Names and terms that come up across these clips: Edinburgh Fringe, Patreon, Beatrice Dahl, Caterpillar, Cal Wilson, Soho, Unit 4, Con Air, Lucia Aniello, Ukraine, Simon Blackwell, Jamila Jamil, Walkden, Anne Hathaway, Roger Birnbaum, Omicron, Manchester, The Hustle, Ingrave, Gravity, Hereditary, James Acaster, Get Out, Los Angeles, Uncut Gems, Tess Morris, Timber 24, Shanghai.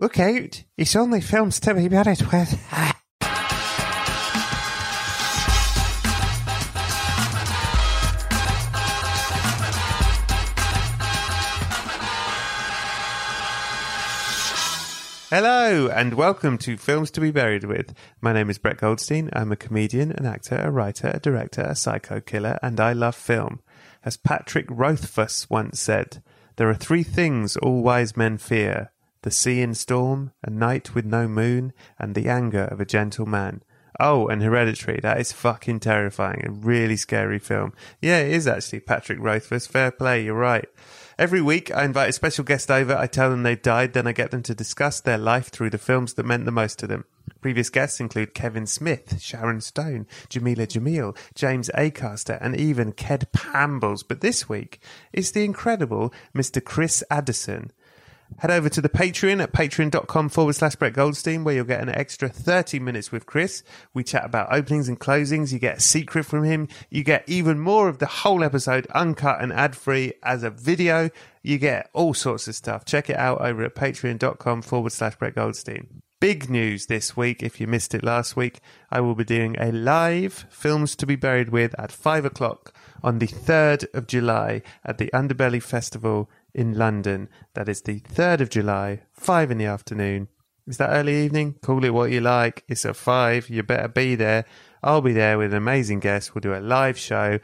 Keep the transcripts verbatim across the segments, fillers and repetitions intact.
Look out, it's only films to be married with. Hello, and welcome to Films to be Buried With. My name is Brett Goldstein. I'm a comedian, an actor, a writer, a director, a psycho killer, and I love film. As Patrick Rothfuss once said, there are three things all wise men fear. The sea in storm, a night with no moon, and the anger of a gentle man. Oh, and Hereditary. That is fucking terrifying. A really scary film. Yeah, it is actually. Patrick Rothfuss. Fair play. You're right. Every week, I invite a special guest over. I tell them they've died. Then I get them to discuss their life through the films that meant the most to them. Previous guests include Kevin Smith, Sharon Stone, Jamila Jamil, James Acaster, and even Ked Pambles. But this week is the incredible Mister Chris Addison. Head over to the Patreon at patreon.com forward slash Brett Goldstein, where you'll get an extra thirty minutes with Chris. We chat about openings and closings. You get a secret from him. You get even more of the whole episode, uncut and ad-free, as a video. You get all sorts of stuff. Check it out over at patreon.com forward slash Brett Goldstein. Big news this week, if you missed it last week, I will be doing a live Films to be Buried With at five o'clock on the third of July at the Underbelly Festival in London. That is the third of July, five in the afternoon. Is that early evening? Call it what you like. It's at five. You better be there. I'll be there with an amazing guest. We'll do a live show.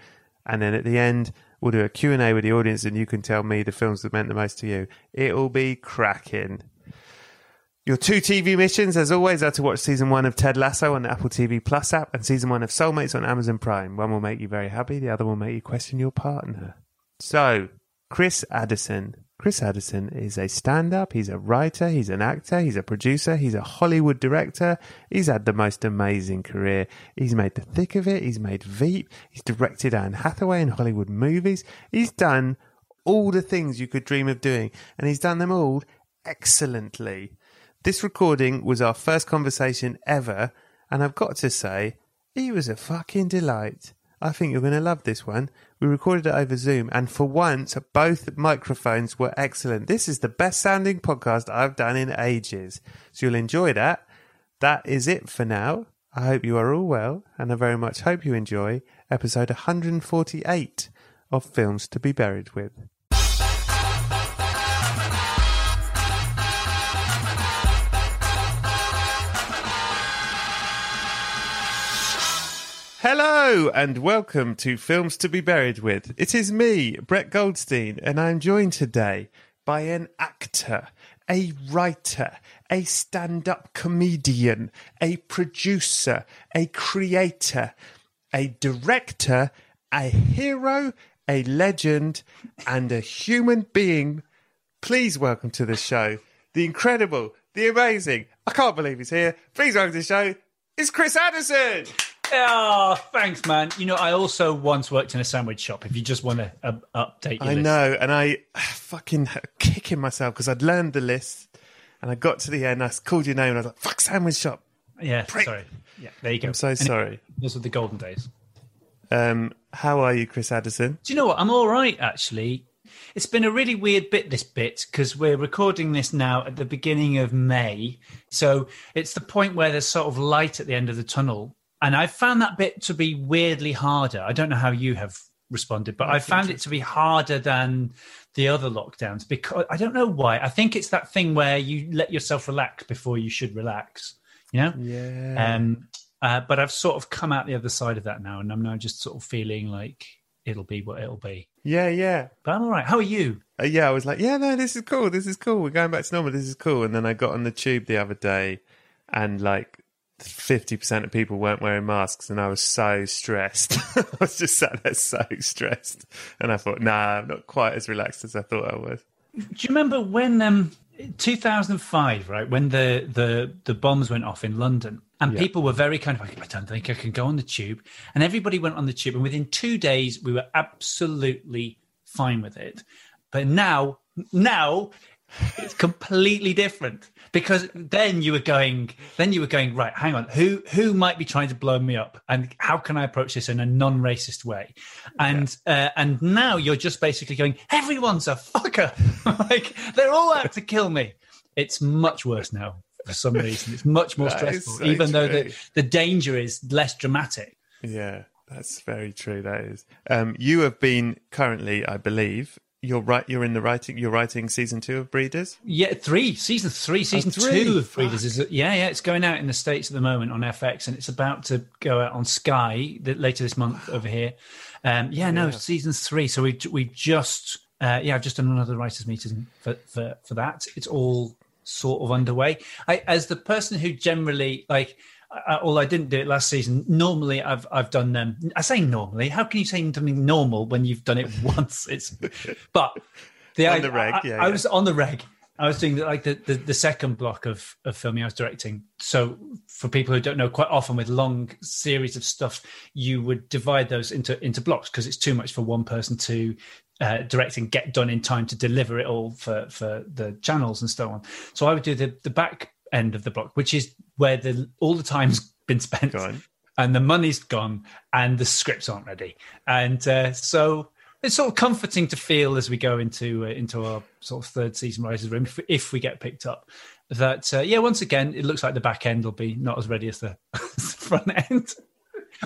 And then at the end, we'll do a Q and A with the audience and you can tell me the films that meant the most to you. It'll be cracking. Your two T V missions, as always, are to watch season one of Ted Lasso on the Apple T V Plus app and season one of Soulmates on Amazon Prime. One will make you very happy. The other will make you question your partner. So, Chris Addison. Chris Addison is a stand-up, he's a writer, he's an actor, he's a producer, he's a Hollywood director. He's had the most amazing career. He's made The Thick of It, he's made Veep, he's directed Anne Hathaway in Hollywood movies. He's done all the things you could dream of doing, and he's done them all excellently. This recording was our first conversation ever, and I've got to say, he was a fucking delight. I think you're going to love this one. We recorded it over Zoom, and for once, both microphones were excellent. This is the best-sounding podcast I've done in ages, so you'll enjoy that. That is it for now. I hope you are all well, and I very much hope you enjoy episode one forty-eight of Films to be Buried With. Hello and welcome to Films to be Buried With. It is me, Brett Goldstein, and I'm joined today by an actor, a writer, a stand-up comedian, a producer, a creator, a director, a hero, a legend, and a human being. Please welcome to the show, the incredible, the amazing, I can't believe he's here, please welcome to the show, it's Chris Addison! Oh, thanks, man. You know, I also once worked in a sandwich shop, if you just want to uh, update your I list. know, and I fucking kicking myself because I'd learned the list and I got to the end, I called your name and I was like, fuck, sandwich shop. Yeah, Prick. sorry. Yeah, there you go. I'm so and sorry. Those were the golden days. Um, how are you, Chris Addison? Do you know what? I'm all right, actually. It's been a really weird bit, this bit, because we're recording this now at the beginning of May. So it's the point where there's sort of light at the end of the tunnel. And I found that bit to be weirdly harder. I don't know how you have responded, but That's I found it to be harder than the other lockdowns because I don't know why. I think it's that thing where you let yourself relax before you should relax. you know? Yeah. Um, uh, but I've sort of come out the other side of that now, and I'm now just sort of feeling like it'll be what it'll be. Yeah, yeah. But I'm all right. How are you? Uh, yeah, I was like, yeah, no, this is cool. This is cool. We're going back to normal. This is cool. And then I got on the tube the other day, and like fifty percent of people weren't wearing masks, and I was so stressed. I was just sat there so stressed. And I thought, nah, I'm not quite as relaxed as I thought I was. Do you remember when um, two thousand five, right, when the, the, the bombs went off in London, and yeah. people were very kind of like, I don't think I can go on the tube. And everybody went on the tube, and within two days, we were absolutely fine with it. But now, now... it's completely different, because then you were going, then you were going, right, hang on, who who might be trying to blow me up, and how can I approach this in a non-racist way? And yeah. uh, and now you're just basically going, everyone's a fucker, like they're all out to kill me. It's much worse now for some reason. It's much more stressful, so even true. though the, the danger is less dramatic. Yeah, that's very true. That is. Um, you have been currently, I believe. You're right. You're in the writing. You're writing season two of Breeders. Yeah, three season three, season oh, three. two of Breeders. Is, yeah, yeah. It's going out in the States at the moment on F X, and it's about to go out on Sky later this month over here. Um, yeah, no, yeah. season three. So we we just uh, yeah, I've just done another writers' meeting for, for for that. It's all sort of underway. I, as the person who generally like. I, although I didn't do it last season, normally I've I've done them. Um, I say normally. How can you say something normal when you've done it once? It's but the, on the reg, I, yeah, I, I yeah. was on the reg. I was doing the, like the, the, the second block of, of filming I was directing. So for people who don't know, quite often with long series of stuff, you would divide those into into blocks because it's too much for one person to uh, direct and get done in time to deliver it all for for the channels and so on. So I would do the the back end of the block, which is where the all the time's been spent gone. and the money's gone and the scripts aren't ready. And uh, so it's sort of comforting to feel as we go into uh, into our sort of third season writers' room, if we, if we get picked up, that, uh, yeah, once again, it looks like the back end will be not as ready as the, as the front end.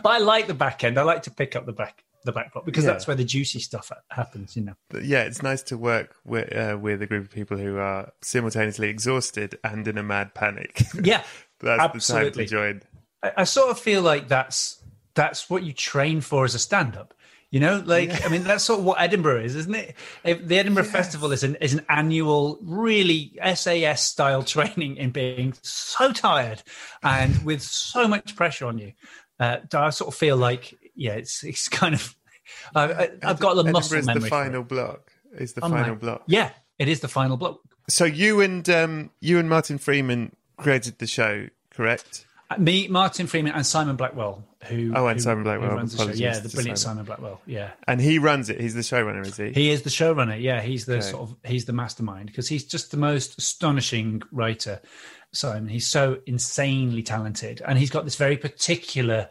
But I like the back end. I like to pick up the back the back block because yeah. that's where the juicy stuff happens, you know. Yeah, it's nice to work with, uh, with a group of people who are simultaneously exhausted and in a mad panic. Yeah. That's absolutely. The time to join. I, I sort of feel like that's that's what you train for as a stand-up, you know. Like, yeah. I mean, that's sort of what Edinburgh is, isn't it? If the Edinburgh yes. Festival is an is an annual, really S A S-style training in being so tired and with so much pressure on you. Uh, I sort of feel like, yeah, it's it's kind of. I, I, I've Edinburgh, got the muscle memory. Is the final block? Is the oh, final my, block? Yeah, it is the final block. So you and um, you and Martin Freeman created the show, correct? Me, Martin Freeman, and Simon Blackwell. Who? Oh, and who, Simon Blackwell. Who runs the show. Yeah, the brilliant Simon. Simon Blackwell. Yeah, and he runs it. He's the showrunner, is he? He is the showrunner. Yeah, he's the okay. sort of he's the mastermind because he's just the most astonishing writer. Simon, he's so insanely talented, and he's got this very particular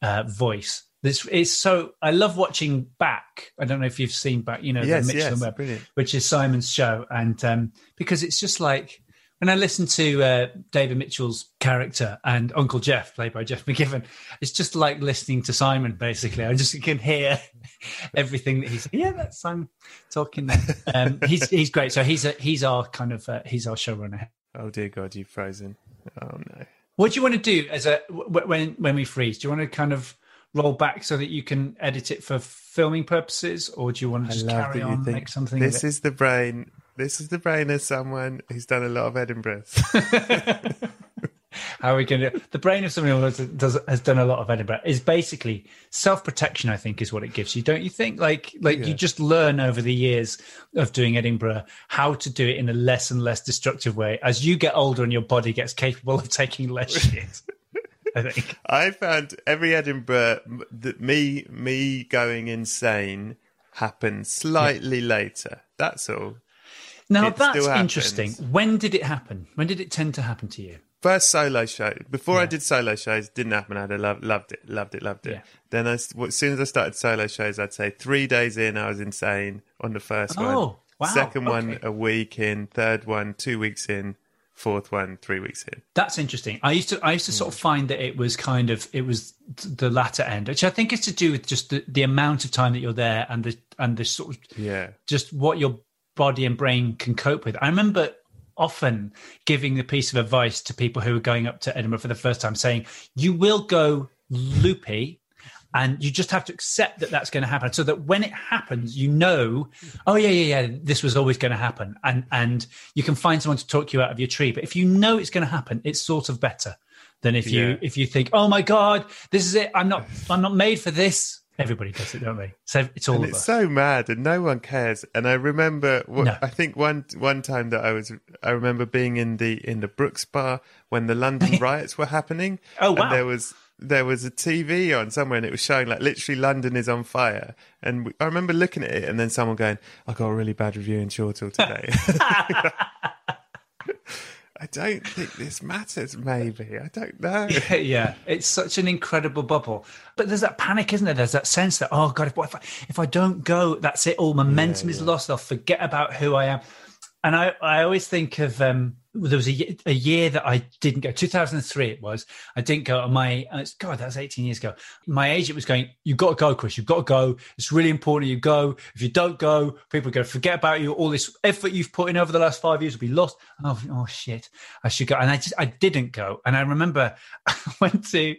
uh, voice. This is so. I love watching Back. I don't know if you've seen Back. You know, yes, the Mitchell yes, and Webb, brilliant. Which is Simon's show, and um, because it's just like. And I listen to uh, David Mitchell's character and Uncle Jeff, played by Jeff McGiffen. It's just like listening to Simon, basically. I just can hear everything that he's. Yeah, that's Simon talking. There. Um, he's he's great. So he's a, he's our kind of uh, he's our showrunner. Oh dear God, you've frozen! Oh no. What do you want to do as a w- when when we freeze? Do you want to kind of roll back so that you can edit it for filming purposes, or do you want to just carry on, make something? This is the brain. This is the brain of someone who's done a lot of Edinburgh. How are we going to... The brain of someone who does, has done a lot of Edinburgh is basically self-protection, I think, is what it gives you, don't you think? Like, like yeah. you just learn over the years of doing Edinburgh how to do it in a less and less destructive way as you get older and your body gets capable of taking less shit. I think. I found every Edinburgh... that me, me going insane happened slightly yeah. later. That's all. Now, it that's interesting. When did it happen? When did it tend to happen to you? First solo show. Before yeah. I did solo shows, didn't happen. I loved, loved it, loved it, loved it. Yeah. Then I, as soon as I started solo shows, I'd say three days in, I was insane on the first oh, one. Wow. Second okay. one, a week in. Third one, two weeks in. Fourth one, three weeks in. That's interesting. I used to, I used to sort of find that it was kind of, it was the latter end, which I think is to do with just the, the amount of time that you're there and the and the sort of, yeah, just what you're. Body and brain can cope with. I remember often giving a piece of advice to people who are going up to Edinburgh for the first time, saying, you will go loopy and you just have to accept that that's going to happen, so that when it happens, you know, oh, yeah, yeah, yeah, this was always going to happen. And and you can find someone to talk you out of your tree. But if you know it's going to happen, it's sort of better than if you yeah. if you think, oh, my God, this is it. I'm not I'm not made for this. Everybody does it, don't they? So it's all and it's so mad, and no one cares. And I remember, what, no. I think one one time that I was, I remember being in the in the Brooks Bar when the London riots were happening. Oh wow! And there was there was a T V on somewhere, and it was showing like literally London is on fire. And we, I remember looking at it, and then someone going, "I got a really bad review in Shortall today." I don't think this matters, maybe. I don't know. Yeah, yeah, it's such an incredible bubble. But there's that panic, isn't there? There's that sense that, oh, God, if, if, I, if I don't go, that's it. All momentum yeah, yeah. is lost. I'll forget about who I am. And I, I always think of, um, there was a, a year that I didn't go, two thousand three it was. I didn't go. My God, that was eighteen years ago. My agent was going, you've got to go, Chris. You've got to go. It's really important you go. If you don't go, people are going to forget about you. All this effort you've put in over the last five years will be lost. Oh, oh shit, I should go. And I just, I didn't go. And I remember I went to,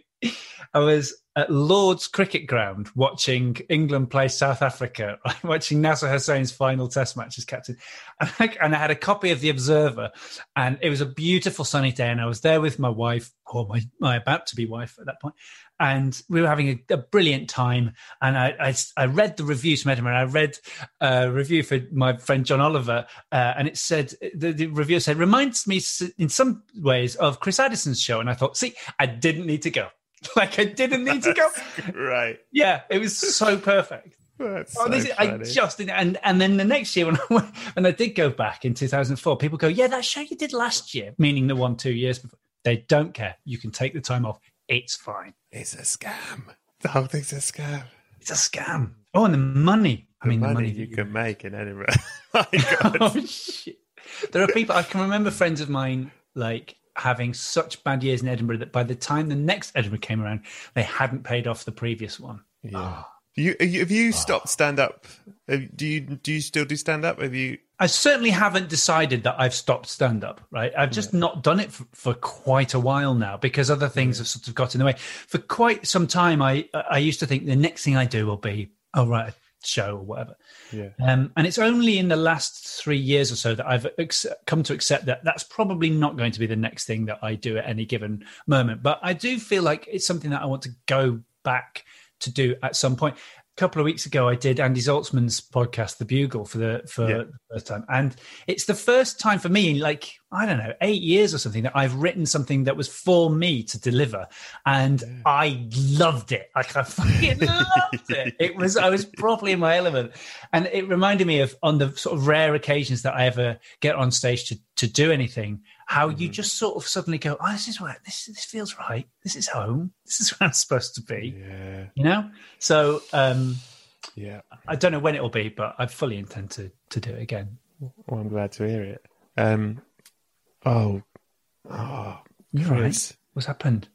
I was at Lord's Cricket Ground watching England play South Africa, right? Watching Nasser Hussain's final test match as captain. And I, and I had a copy of The Observer, and it was a beautiful sunny day, and I was there with my wife, or my, my about-to-be wife at that point, and we were having a, a brilliant time. And I, I, I read the reviews from Edinburgh, and I read a review for my friend John Oliver, uh, and it said, the, the review said, reminds me in some ways of Chris Addison's show. And I thought, see, I didn't need to go. Like I didn't need to go. Right. Yeah, it was so perfect. That's oh, so this is, I just and and then the next year when I went, when I did go back in two thousand four, people go, yeah, that show you did last year, meaning the one two years before. They don't care. You can take the time off. It's fine. It's a scam. The whole thing's a scam. It's a scam. Oh, and the money. I the mean, money the money you, you can make in Edinburgh. My God. Oh, shit. There are people I can remember, friends of mine, like. Having such bad years in Edinburgh that by the time the next Edinburgh came around, they hadn't paid off the previous one. Yeah. Oh. You, have you stopped stand-up? Do you do you still do stand-up? Have you? I certainly haven't decided that I've stopped stand-up, right? I've just yeah. not done it for, for quite a while now because other things yeah. have sort of got in the way. For quite some time, I, I used to think the next thing I do will be, oh, right, a show or whatever. Yeah. Um, and it's only in the last three years or so that I've ex- come to accept that that's probably not going to be the next thing that I do at any given moment. But I do feel like it's something that I want to go back to do at some point. A couple of weeks ago, I did Andy Zaltzman's podcast, The Bugle, for the for yeah. the first time. And it's the first time for me in like, I don't know, eight years or something that I've written something that was for me to deliver. And yeah. I loved it. Like I fucking loved it. It was, I was properly in my element. And it reminded me of on the sort of rare occasions that I ever get on stage to, to do anything, how mm-hmm. you just sort of suddenly go, oh, this is where, this, this feels right. This is home. This is where I'm supposed to be, yeah. you know? So um, yeah, I don't know when it will be, but I fully intend to, to do it again. Well, I'm glad to hear it. Um, Oh, oh, you're Chris. Right. What's happened?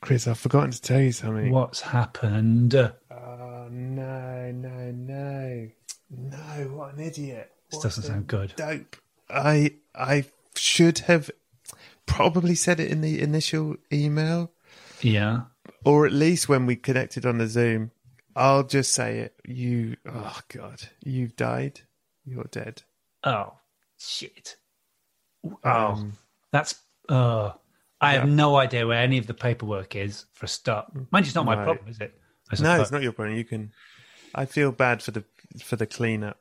Chris, I've forgotten to tell you something. What's happened? Oh, no, no, no. No, what an idiot. This doesn't sound good. Dope. I I should have probably said it in the initial email. Yeah. Or at least when we connected on the Zoom. I'll just say it. You, oh, God. You've died. You're dead. Oh, shit. Oh, um, that's. Uh, I yeah. have no idea where any of the paperwork is for a start. Mind you, it's not my no. problem, is it? No, it's not your problem. You can. I feel bad for the for the cleanup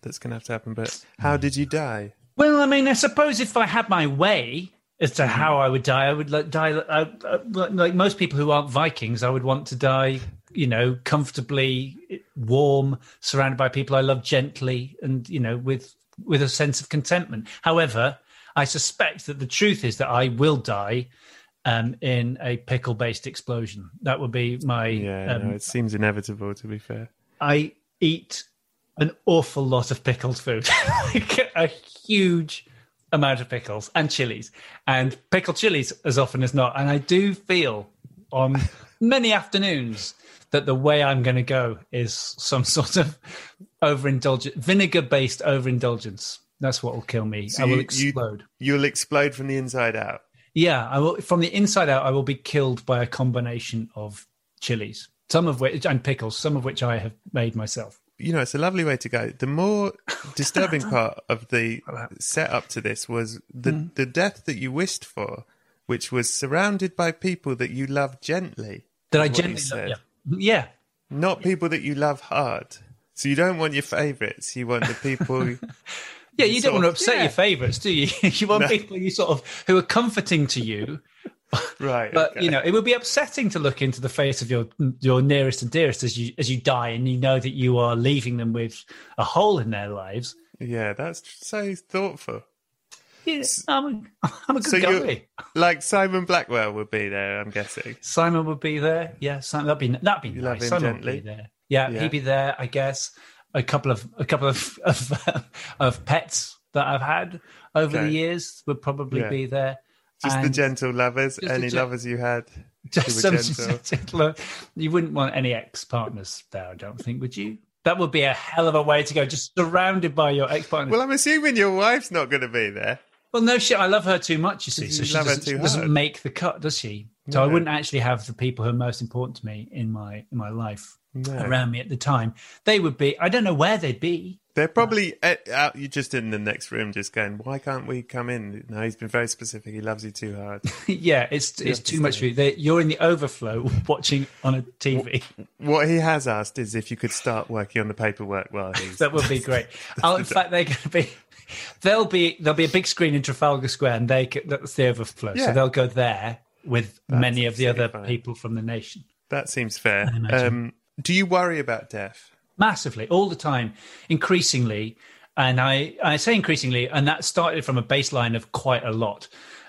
that's going to have to happen. But how did you die? Well, I mean, I suppose if I had my way as to how I would die, I would like, die I, I, like most people who aren't Vikings. I would want to die, you know, comfortably, warm, surrounded by people I love, gently, and you know, with with a sense of contentment. However. I suspect that the truth is that I will die um, in a pickle-based explosion. That would be my... Yeah, um, no, it seems inevitable, to be fair. I eat an awful lot of pickled food. Like a huge amount of pickles and chilies. And pickled chilies as often as not. And I do feel on many afternoons that the way I'm going to go is some sort of overindulgent, vinegar-based overindulgence. That's what will kill me. So I will you, explode. You, you'll explode from the inside out. Yeah, I will. From the inside out, I will be killed by a combination of chilies, some of which and pickles, some of which I have made myself. You know, it's a lovely way to go. The more disturbing part of the setup to this was the mm. the death that you wished for, which was surrounded by people that you love gently. That I gently love, yeah. yeah. Not yeah. people that you love hard. So you don't want your favourites. You want the people... Yeah, you don't want to upset yeah. your favourites, do you? You want no. people you sort of who are comforting to you, right? But okay. you know, it would be upsetting to look into the face of your your nearest and dearest as you as you die, and you know that you are leaving them with a hole in their lives. Yeah, that's so thoughtful. Yes, yeah, I'm, I'm a good so guy. Like Simon Blackwell would be there, I'm guessing. Simon would be there. Yeah, Simon, that'd be that'd be you nice. Love him Simon gently. Would be there. Yeah, yeah, he'd be there, I guess. A couple of a couple of of, of pets that I've had over okay. the years would probably yeah. be there. Just and the gentle lovers, any gen- lovers you had. Just some gentle. Gentle. You wouldn't want any ex-partners there, I don't think, would you? That would be a hell of a way to go, just surrounded by your ex-partners. Well, I'm assuming your wife's not going to be there. Well, no shit, I love her too much, you see, so she doesn't, doesn't make the cut, does she? So no. I wouldn't actually have the people who are most important to me in my in my life. No. Around me at the time, they would be. I don't know where they'd be. They're probably uh, out. You're just in the next room, just going, "Why can't we come in?" No, he's been very specific. He loves you too hard. yeah, it's you it's too to much for you. They, you're in the overflow, watching on a T V. What he has asked is if you could start working on the paperwork while he's. That would be great. I'll, in fact, they're going to be. They'll be. There'll be a big screen in Trafalgar Square, and they that's the overflow. Yeah. So they'll go there with that's many of the other fine. people from the nation. That seems fair. Um, Do you worry about death? Massively, all the time, increasingly. And I, I say increasingly, and that started from a baseline of quite a lot.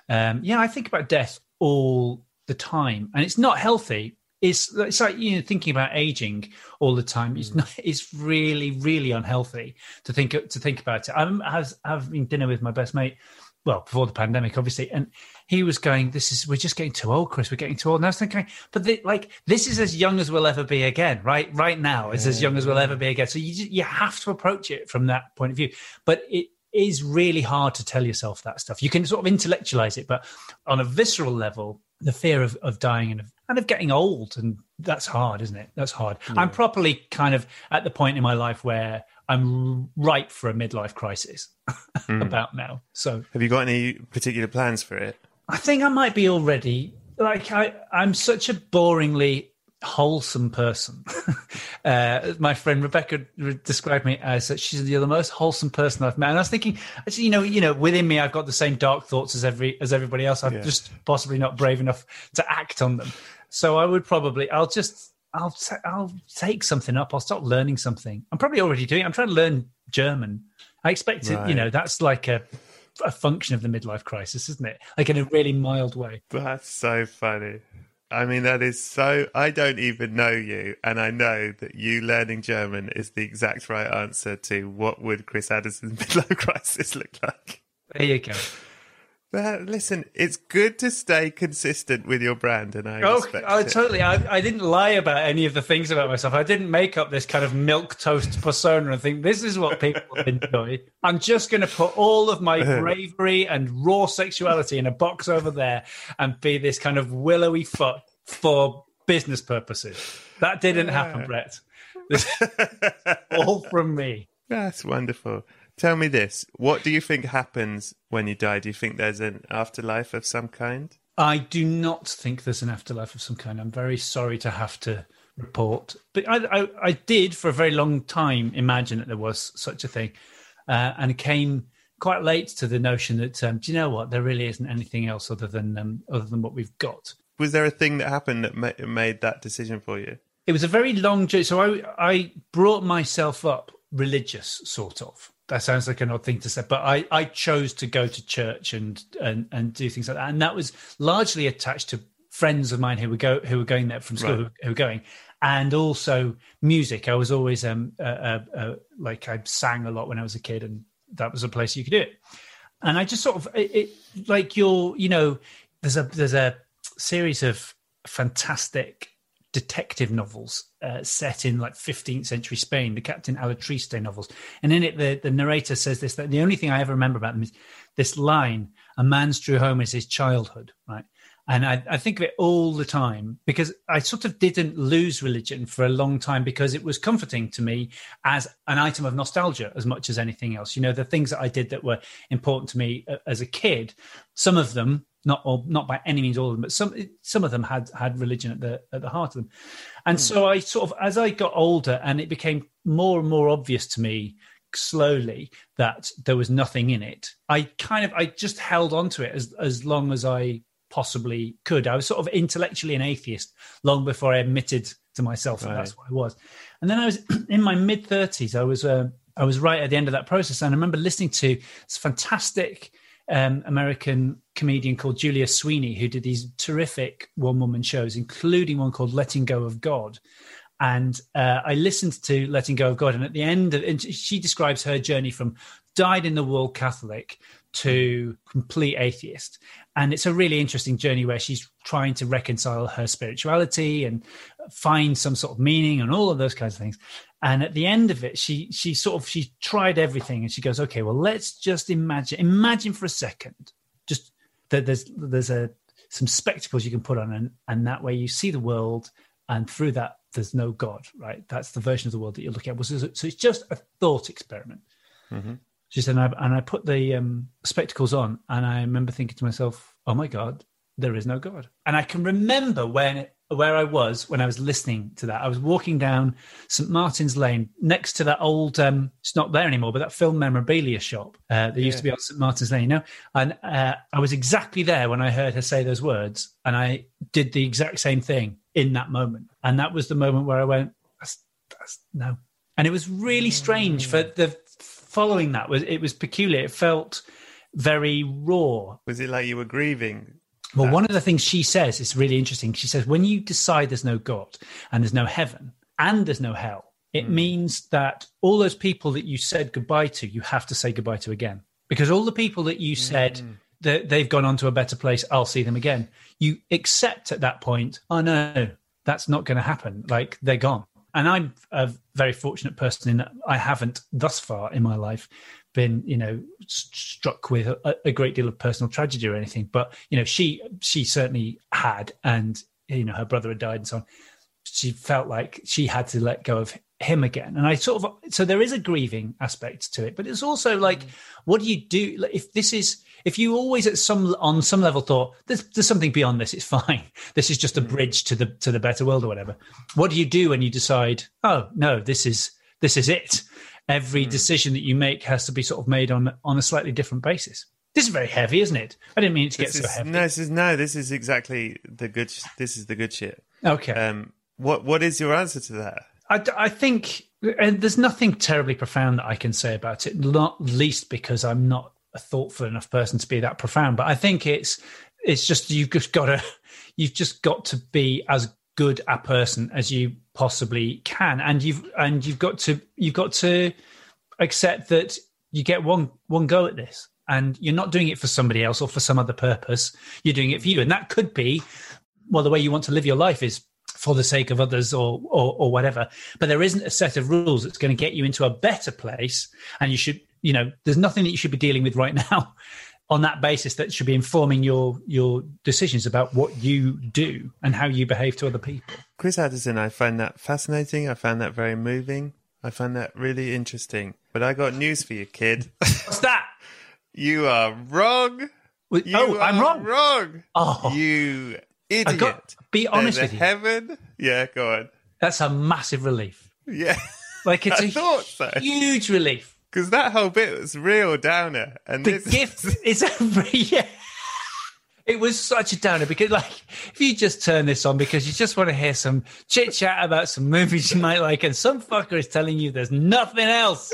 Um, yeah, I think about death all the time. And it's not healthy. It's, it's like, you know, thinking about aging all the time. It's, not, it's really, really unhealthy to think to think about it. I'm, I was having dinner with my best mate, well, before the pandemic, obviously, and he was going, this is, we're just getting too old, Chris, we're getting too old. And I was thinking, but the, like, this is as young as we'll ever be again, right? Right now is yeah. as young as we'll ever be again. So you just, you have to approach it from that point of view. But it is really hard to tell yourself that stuff. You can sort of intellectualize it, but on a visceral level, the fear of, of dying and of, and of getting old, and that's hard, isn't it? That's hard. Yeah. I'm properly kind of at the point in my life where I'm ripe for a midlife crisis mm. about now. So, have you got any particular plans for it? I think I might be already. Like I, I'm such a boringly wholesome person. uh, my friend Rebecca described me as she's the most wholesome person I've met. And I was thinking, you know, you know, within me, I've got the same dark thoughts as every as everybody else. I'm yeah. just possibly not brave enough to act on them. So I would probably, I'll just. I'll t- I'll take something up. I'll start learning something. I'm probably already doing it. I'm trying to learn German. I expect it, right. you know, that's like a, a function of the midlife crisis, isn't it? Like in a really mild way. That's so funny. I mean, that is so... I don't even know you, and I know that you learning German is the exact right answer to what would Chris Addison's midlife crisis look like. There you go. Well, listen, it's good to stay consistent with your brand, and I oh, respect I, it. Totally. I, I didn't lie about any of the things about myself. I didn't make up this kind of milquetoast persona and think, this is what people enjoy. I'm just going to put all of my bravery and raw sexuality in a box over there and be this kind of willowy fuck for business purposes. That didn't yeah. happen, Brett. This all from me. That's wonderful. Tell me this, what do you think happens when you die? Do you think there's an afterlife of some kind? I do not think there's an afterlife of some kind. I'm very sorry to have to report. But I, I, I did for a very long time imagine that there was such a thing. Uh, and it came quite late to the notion that, um, do you know what, there really isn't anything else other than um, other than what we've got. Was there a thing that happened that ma- made that decision for you? It was a very long journey. So I, I brought myself up religious, sort of. That sounds like an odd thing to say, but I, I chose to go to church and, and and do things like that. And that was largely attached to friends of mine who were, go, who were going there from school, right. who, who were going. And also music. I was always, um uh, uh, uh, like I sang a lot when I was a kid, and that was a place you could do it. And I just sort of, it, it, like you're, you know, there's a there's a series of fantastic detective novels uh, set in like fifteenth century Spain, the Captain Alatriste novels. And in it, the, the narrator says this, that the only thing I ever remember about them is this line, a man's true home is his childhood, right? And I, I think of it all the time because I sort of didn't lose religion for a long time because it was comforting to me as an item of nostalgia as much as anything else. You know, the things that I did that were important to me as a kid, some of them, not all, not by any means all of them, but some some of them had had religion at the at the heart of them. And mm. so I sort of, as I got older, and it became more and more obvious to me slowly that there was nothing in it, I kind of, I just held on to it as as long as I possibly could. I was sort of intellectually an atheist long before I admitted to myself that right. that's what I was. And then I was in my mid thirties. I was uh, I was right at the end of that process, and I remember listening to this fantastic um, American comedian called Julia Sweeney, who did these terrific one-woman shows, including one called Letting Go of God. And uh, I listened to Letting Go of God, and at the end, of, and she describes her journey from dyed-in-the-wool Catholic to complete atheist. And it's a really interesting journey where she's trying to reconcile her spirituality and find some sort of meaning and all of those kinds of things. And at the end of it, she she sort of, she tried everything, and she goes, okay, well, let's just imagine, imagine for a second, just that there's, there's a, some spectacles you can put on, and, and that way you see the world, and through that, there's no God, right? That's the version of the world that you're looking at. So it's just a thought experiment. Mm-hmm. She said, and I, and I put the um, spectacles on, and I remember thinking to myself, oh my God, there is no God. And I can remember when, where I was when I was listening to that. I was walking down Saint Martin's Lane next to that old, um, it's not there anymore, but that film memorabilia shop uh, that yeah. used to be on Saint Martin's Lane, you know? And uh, I was exactly there when I heard her say those words, and I did the exact same thing in that moment. And that was the moment where I went, that's, that's, no. And it was really strange for the following that was it was peculiar. It felt very raw. Was it like you were grieving? Well, that? One of the things she says is really interesting. She says, when you decide there's no God and there's no heaven and there's no hell, it mm. means that all those people that you said goodbye to, you have to say goodbye to again. Because all the people that you said mm. that they've gone on to a better place, I'll see them again. You accept at that point, oh no, that's not going to happen. Like, they're gone. And I'm a very fortunate person in that I haven't thus far in my life been, you know, st- struck with a, a great deal of personal tragedy or anything. But, you know, she she certainly had, and, you know, her brother had died and so on. She felt like she had to let go of him again. And I sort of, so there is a grieving aspect to it, but it's also like, mm. what do you do? Like, if this is, if you always at some, on some level thought there's, there's something beyond this, it's fine. This is just a bridge to the, to the better world or whatever. What do you do when you decide, oh no, this is, this is it. Every mm. decision that you make has to be sort of made on, on a slightly different basis. This is very heavy, isn't it? I didn't mean it to this get is, so heavy. No, this is, no, this is exactly the good, this is the good shit. Okay. Um, What What is your answer to that? I, I think and there's nothing terribly profound that I can say about it, not least because I'm not a thoughtful enough person to be that profound. But I think it's it's just you've just got to you've just got to be as good a person as you possibly can, and you've and you've got to you've got to accept that you get one one go at this, and you're not doing it for somebody else or for some other purpose. You're doing it for you, and that could be, well, the way you want to live your life is for the sake of others or, or or whatever. But there isn't a set of rules that's going to get you into a better place. And you should, you know, there's nothing that you should be dealing with right now on that basis that should be informing your your decisions about what you do and how you behave to other people. Chris Addison, I find that fascinating. I found that very moving. I find that really interesting. But I got news for you, kid. What's that? You are wrong. You oh, I'm wrong. wrong. Oh, you... Idiot. I got, be honest There's with you. Heaven. Yeah, go on. That's a massive relief. Yeah. Like, it's I a thought so. huge relief. Because that whole bit was real downer. And the this... gift is a yeah. It was such a downer because, like, if you just turn this on because you just want to hear some chit chat about some movies you might like, and some fucker is telling you there's nothing else.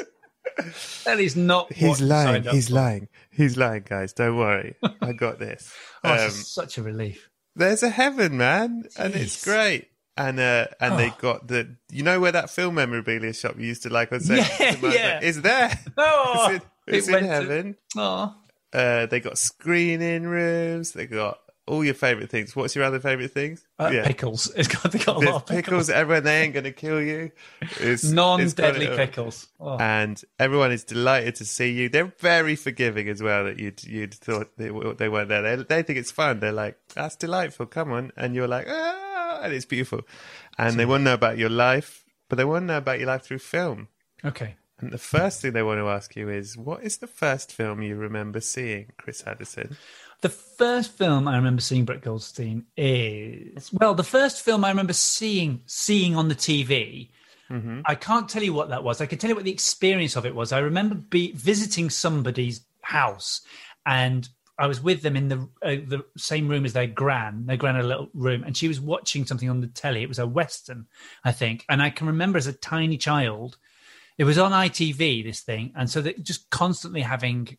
That is not. He's lying. He's for. lying. He's lying, guys. Don't worry. I got this. Oh, um, it's such a relief. There's a heaven, man, Jeez. and it's great. And uh, and oh. they got the, you know where that film memorabilia shop you used to like on Saturday? Yeah, yeah. It's there. Oh, it's in, it's it in heaven. To... Oh. Uh, they got screening rooms. They got all your favourite things. What's your other favourite things? Uh, yeah. Pickles. It's got, they got a There's lot of pickles. Pickles everywhere. They ain't going to kill you. It's, non-deadly it's pickles. Oh. And everyone is delighted to see you. They're very forgiving as well that you'd, you'd thought they, they weren't there. They, they think it's fun. They're like, that's delightful. Come on. And you're like, ah, and it's beautiful. And so, they want to know about your life, but they want to know about your life through film. Okay. And the first thing they want to ask you is, what is the first film you remember seeing, Chris Addison? The first film I remember seeing Brett Goldstein is, well, the first film I remember seeing seeing on the T V, mm-hmm. I can't tell you what that was. I can tell you what the experience of it was. I remember be, visiting somebody's house, and I was with them in the uh, the same room as their gran. Their gran had a little room, and she was watching something on the telly. It was a Western, I think. And I can remember as a tiny child, it was on I T V, this thing. And so they're just constantly having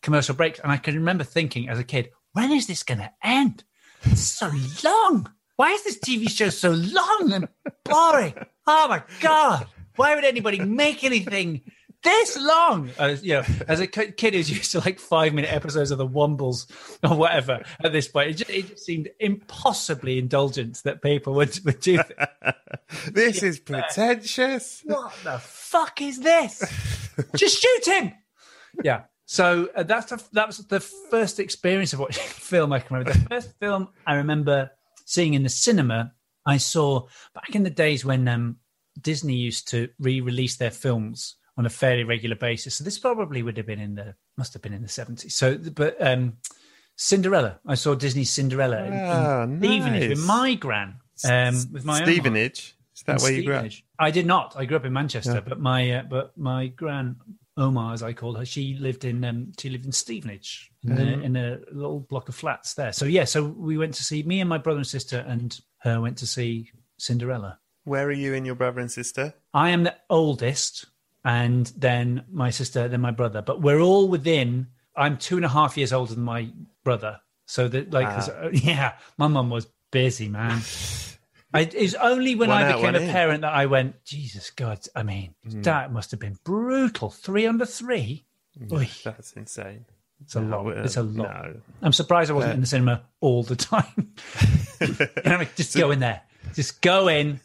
commercial breaks. And I can remember thinking as a kid, when is this going to end? It's so long. Why is this T V show so long and boring? Oh, my God. Why would anybody make anything this long? As, you know, as a kid who's used to like five-minute episodes of The Wombles or whatever at this point, it just, it just seemed impossibly indulgent that people would, would do that. This is pretentious. What the fuck is this? Just shoot him. Yeah. So uh, that's a, that was the first experience of watching film I can remember. The first film I remember seeing in the cinema, I saw back in the days when um, Disney used to re-release their films on a fairly regular basis. So this probably would have been in the, must have been in the seventies. So, but um, Cinderella. I saw Disney's Cinderella. Oh, in, in nice. Stevenage with my gran. Um, with my Stevenage. Omar. Is that and where you Stevenage. Grew up? I did not. I grew up in Manchester, yeah. but my uh, but my gran Omar, as I called her, she lived in um, she lived in Stevenage in, mm-hmm. a, in a little block of flats there. So yeah, so we went to see, me and my brother and sister and her went to see Cinderella. Where are you and your brother and sister? I am the oldest, and then my sister, then my brother. But we're all within. I'm two and a half years older than my brother. So that like ah. yeah, my mum was busy, man. I, it was only when one I out, became a in. Parent that I went, Jesus God, I mean, mm. that must have been brutal. Three under three? Yeah, that's insane. It's a no, lot. It's a lot. No. I'm surprised I wasn't yeah. in the cinema all the time. Just so, go in there. Just go in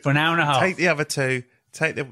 for an hour and a half. Take the other two. Take the...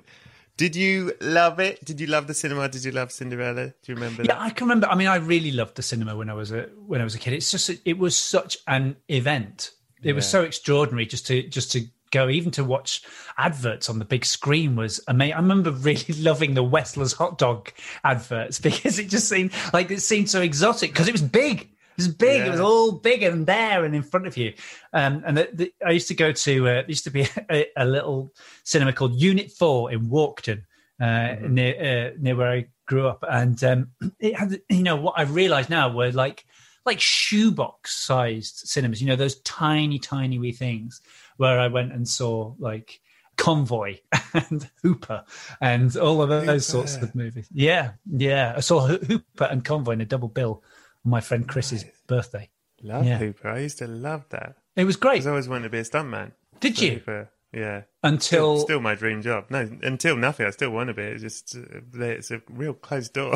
Did you love it? Did you love the cinema? Did you love Cinderella? Do you remember that? Yeah, I can remember. I mean, I really loved the cinema when I was a, when I was a kid. It's just, it was such an event. It yeah. was so extraordinary just to just to go, even to watch adverts on the big screen was amazing. I remember really loving the Westlers hot dog adverts because it just seemed like it seemed so exotic because it was big. It was big. Yeah. It was all big and there and in front of you. Um, and the, the, I used to go to, uh, there used to be a, a little cinema called Unit four in Walkden uh, mm-hmm. near, uh, near where I grew up. And um, it had, you know, what I've realised now were like, like shoebox-sized cinemas, you know, those tiny, tiny wee things where I went and saw, like, Convoy and Hooper and all of those Hooper. sorts of movies. Yeah, yeah. I saw Hooper and Convoy in a double bill on my friend Chris's nice. birthday. Love yeah. Hooper. I used to love that. It was great. I always wanted to be a stuntman. Did you? Hooper. Yeah. Until... Still, still my dream job. No, until nothing. I still want to be. It's just, it's a real closed door.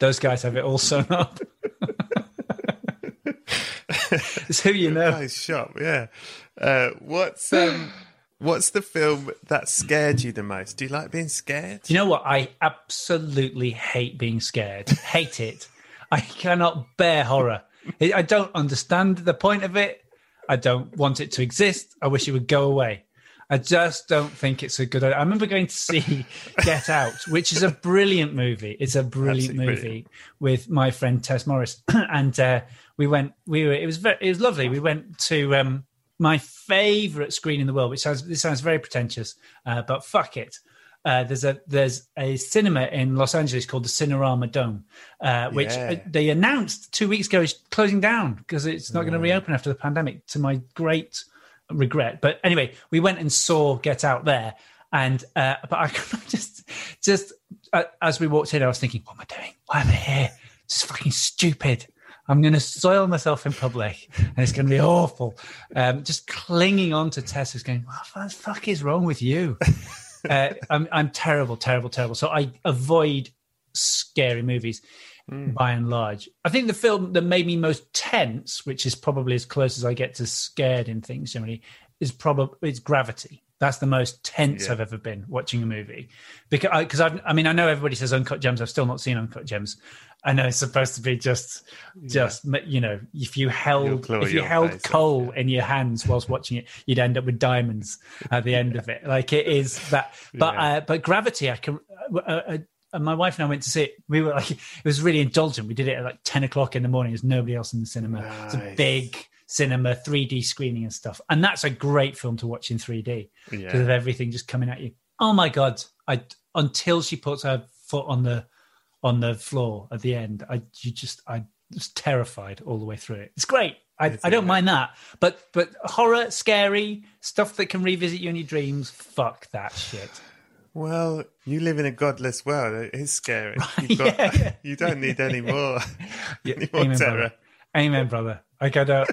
Those guys have it all sewn up. It's who you know. Nice shop, yeah. Uh, what's um, what's the film that scared you the most? Do you like being scared? Do you know what? I absolutely hate being scared. Hate it. I cannot bear horror. I don't understand the point of it. I don't want it to exist. I wish it would go away. I just don't think it's a good idea. I remember going to see Get Out, which is a brilliant movie. It's a brilliant Absolutely movie brilliant. With my friend Tess Morris, and uh, we went. We were. It was very, it was lovely. We went to um, my favourite screen in the world, which sounds this sounds very pretentious, uh, but fuck it. Uh, there's a there's a cinema in Los Angeles called the Cinerama Dome, uh, which yeah. they announced two weeks ago is closing down because it's not mm. going to reopen after the pandemic. To my great regret, but anyway, we went and saw Get Out there, and uh, but I just, just uh, as we walked in, I was thinking, what am I doing? Why am I here? It's fucking stupid. I'm going to soil myself in public, and it's going to be awful. Um, just clinging on to Tess, who's going, what the fuck is wrong with you? uh, I'm, I'm terrible, terrible, terrible. So I avoid scary movies. mm. by and large. I think the film that made me most tense, which is probably as close as I get to scared in things generally, is probably it's Gravity. That's the most tense yeah. I've ever been watching a movie. Because I, cause I've, I mean, I know everybody says Uncut Gems. I've still not seen Uncut Gems. I know it's supposed to be just, just yeah. you know, if you held if you held coal up, yeah. in your hands whilst watching it, you'd end up with diamonds at the end yeah. of it. Like it is that. But yeah. uh, but Gravity, I can. Uh, uh, my wife and I went to see it. We were like, it was really indulgent. We did it at like ten o'clock in the morning. There's nobody else in the cinema. Nice. It's a big cinema, three D screening and stuff. And that's a great film to watch in three D because yeah. of everything just coming at you. Oh my God. I until she puts her foot on the on the floor at the end, I you just I was terrified all the way through it. It's great. I, it's, I don't yeah. mind that. But but horror, scary, stuff that can revisit you in your dreams, fuck that shit. Well, you live in a godless world. It is scary. You've got, yeah, yeah. You don't need any more, yeah. any more Amen, terror. Brother. Amen, brother. I go down.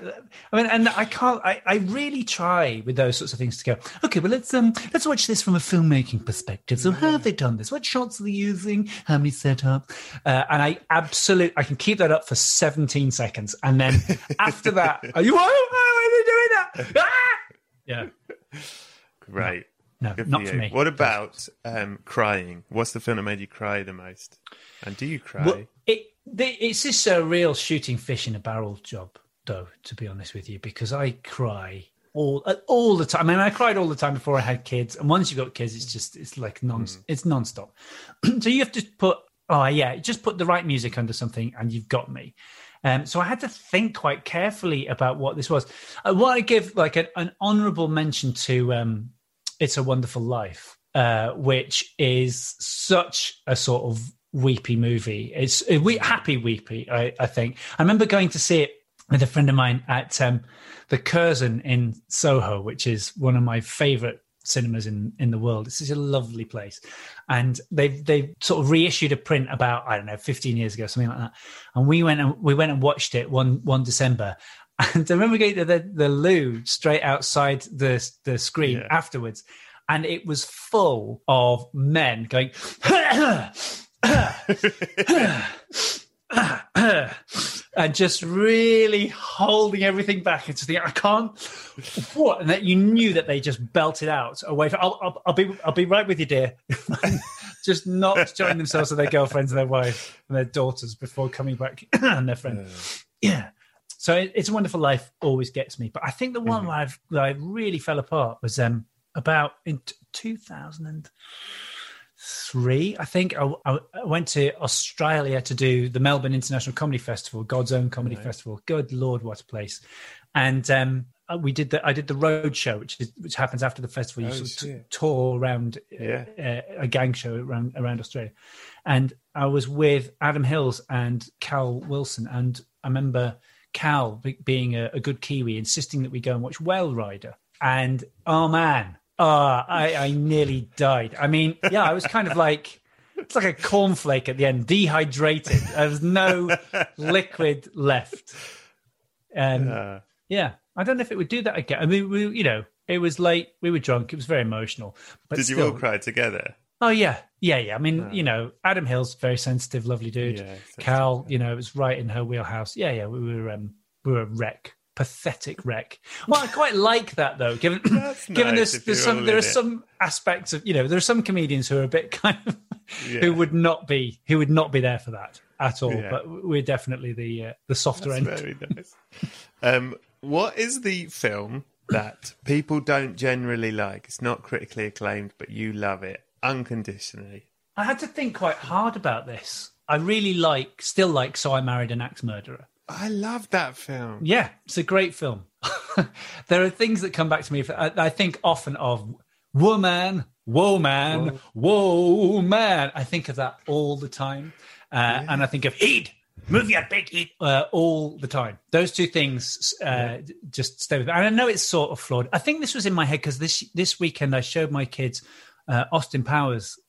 I mean, and I can't. I, I really try with those sorts of things to go, okay, well, let's um, let's watch this from a filmmaking perspective. So, how have they done this? What shots are they using? How many setups? Uh, and I absolutely, I can keep that up for seventeen seconds, and then after that, are you? Oh, why are they doing that? Ah! Yeah. Right. No, no not for, for me. What about um, crying? What's the film that made you cry the most? And do you cry? Well, it, it's just a real shooting fish in a barrel job, though, to be honest with you, because I cry all all the time. I mean, I cried all the time before I had kids, and once you've got kids, it's just it's like non mm. it's nonstop. So you have to put oh yeah, just put the right music under something, and you've got me. Um, so I had to think quite carefully about what this was. I want to give like an, an honourable mention to um, "It's a Wonderful Life," uh, which is such a sort of weepy movie. It's a we, happy weepy, I, I think. I remember going to see it with a friend of mine at um, the Curzon in Soho, which is one of my favourite cinemas in, in the world. It's such a lovely place. And they've, they've sort of reissued a print about, I don't know, fifteen years ago, something like that. And we went and, we went and watched it one, one December. And I remember going to the, the loo straight outside the, the screen yeah. afterwards. And it was full of men going, and just really holding everything back into the I can't what and that you knew that they just belted out away from I'll, I'll, I'll be I'll be right with you, dear. Just not joining themselves to their girlfriends and their wives and their daughters before coming back and their friends. Yeah. yeah. So it, It's a Wonderful Life always gets me. But I think the one mm-hmm. where I've that I really fell apart was um about in t- two thousand Three, I think I, I went to Australia to do the Melbourne International Comedy Festival, God's Own Comedy right. Festival. Good Lord, what a place! And um, we did the I did the road show, which is, which happens after the festival. You oh, sort of t- tour around yeah. uh, a gang show around around Australia. And I was with Adam Hills and Cal Wilson, and I remember Cal being a, a good Kiwi, insisting that we go and watch Whale Rider. And oh man. Oh, I, I nearly died. I mean, yeah, I was kind of like, it's like a cornflake at the end, dehydrated. There's no liquid left. Um, uh, yeah, I don't know if it would do that again. I mean, we, you know, it was late. We were drunk. It was very emotional. But did you still all cry together? Oh, yeah. Yeah, yeah. I mean, uh, you know, Adam Hill's very sensitive, lovely dude. Yeah, Cal, you know, it was right in her wheelhouse. Yeah, yeah, we were, um, we were a wreck. Pathetic wreck. Well, I quite like that though, given given nice there's, there's some there are it. some aspects of, you know, there are some comedians who are a bit kind of yeah. who would not be who would not be there for that at all. Yeah. But we're definitely the uh, the softer That's end. Very nice. um, what is the film that people don't generally like? It's not critically acclaimed, but you love it unconditionally. I had to think quite hard about this. I really like, still like, So I Married an Axe Murderer. I love that film. Yeah, it's a great film. There are things that come back to me. I, I think often of woman, whoa man, whoa. whoa man. I think of that all the time. Uh, yeah. And I think of heed, move your big heed uh, all the time. Those two things uh, yeah. just stay with me. And I know it's sort of flawed. I think this was in my head because this, this weekend I showed my kids uh, Austin Powers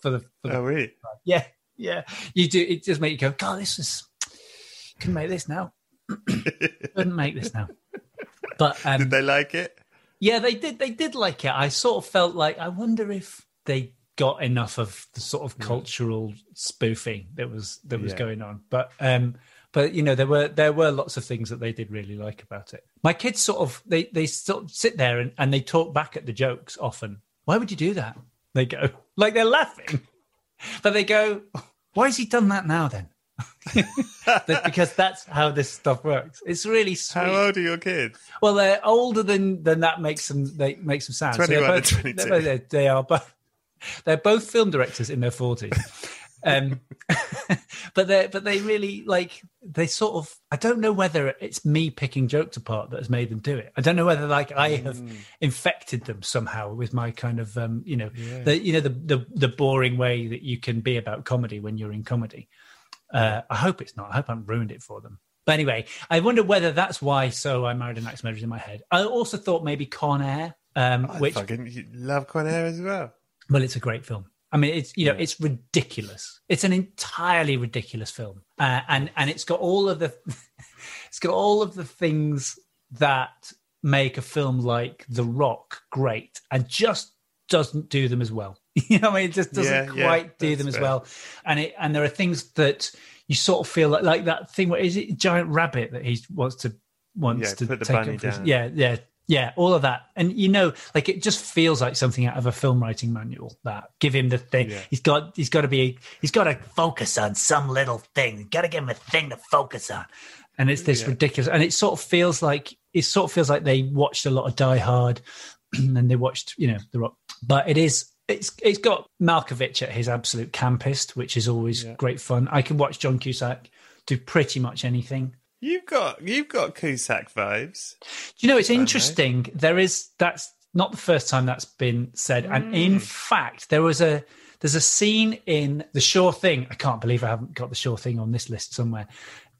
for the... For the oh, really? Yeah, yeah. You do. It does make you go, God, this is... Couldn't make this now. Couldn't make this now. But um, did they like it? Yeah, they did. They did like it. I sort of felt like I wonder if they got enough of the sort of cultural yeah. spoofing that was that was yeah. going on. But um, but you know, there were there were lots of things that they did really like about it. My kids sort of they they sort of sit there and, and they talk back at the jokes often. Why would you do that? They go, like, they're laughing, but they go, why has he done that now then? Because that's how this stuff works. It's really sweet. How old are your kids? Well, they're older than, than that makes them they make some sound. twenty-one so and twenty-two. Both, they are both. They're both film directors in their forties, um, but they but they really like they sort of. I don't know whether it's me picking jokes apart that has made them do it. I don't know whether like I have mm. infected them somehow with my kind of um, you know yeah. the you know the, the the boring way that you can be about comedy when you're in comedy. Uh, I hope it's not. I hope I haven't ruined it for them. But anyway, I wonder whether that's why So I Married an Axe Murderer in my head. I also thought maybe Con Air. Um, I which, fucking you love Con Air as well. Well, it's a great film. I mean, it's you know, yeah. it's ridiculous. It's an entirely ridiculous film, uh, and and it's got all of the, it's got all of the things that make a film like The Rock great, and just doesn't do them as well. You know, I mean, it just doesn't yeah, quite yeah, do them as fair. well. And it and there are things that you sort of feel like like that thing. What is it? Giant rabbit that he wants to wants yeah, to put the take bunny down. His, yeah, yeah. Yeah, all of that. And, you know, like it just feels like something out of a film writing manual. That give him the thing. Yeah. He's got he's got to be he's got to focus on some little thing. You've got to give him a thing to focus on. And it's this yeah. ridiculous. And it sort of feels like it sort of feels like they watched a lot of Die Hard and they watched, you know, The Rock. But it is it's it's got Malkovich at his absolute campest, which is always yeah. great fun. I can watch John Cusack do pretty much anything. You've got you've got Cusack vibes. Do you know, it's interesting. There is that's not the first time that's been said. Mm. And in fact, there was a there's a scene in The Sure Thing. I can't believe I haven't got The Sure Thing on this list somewhere,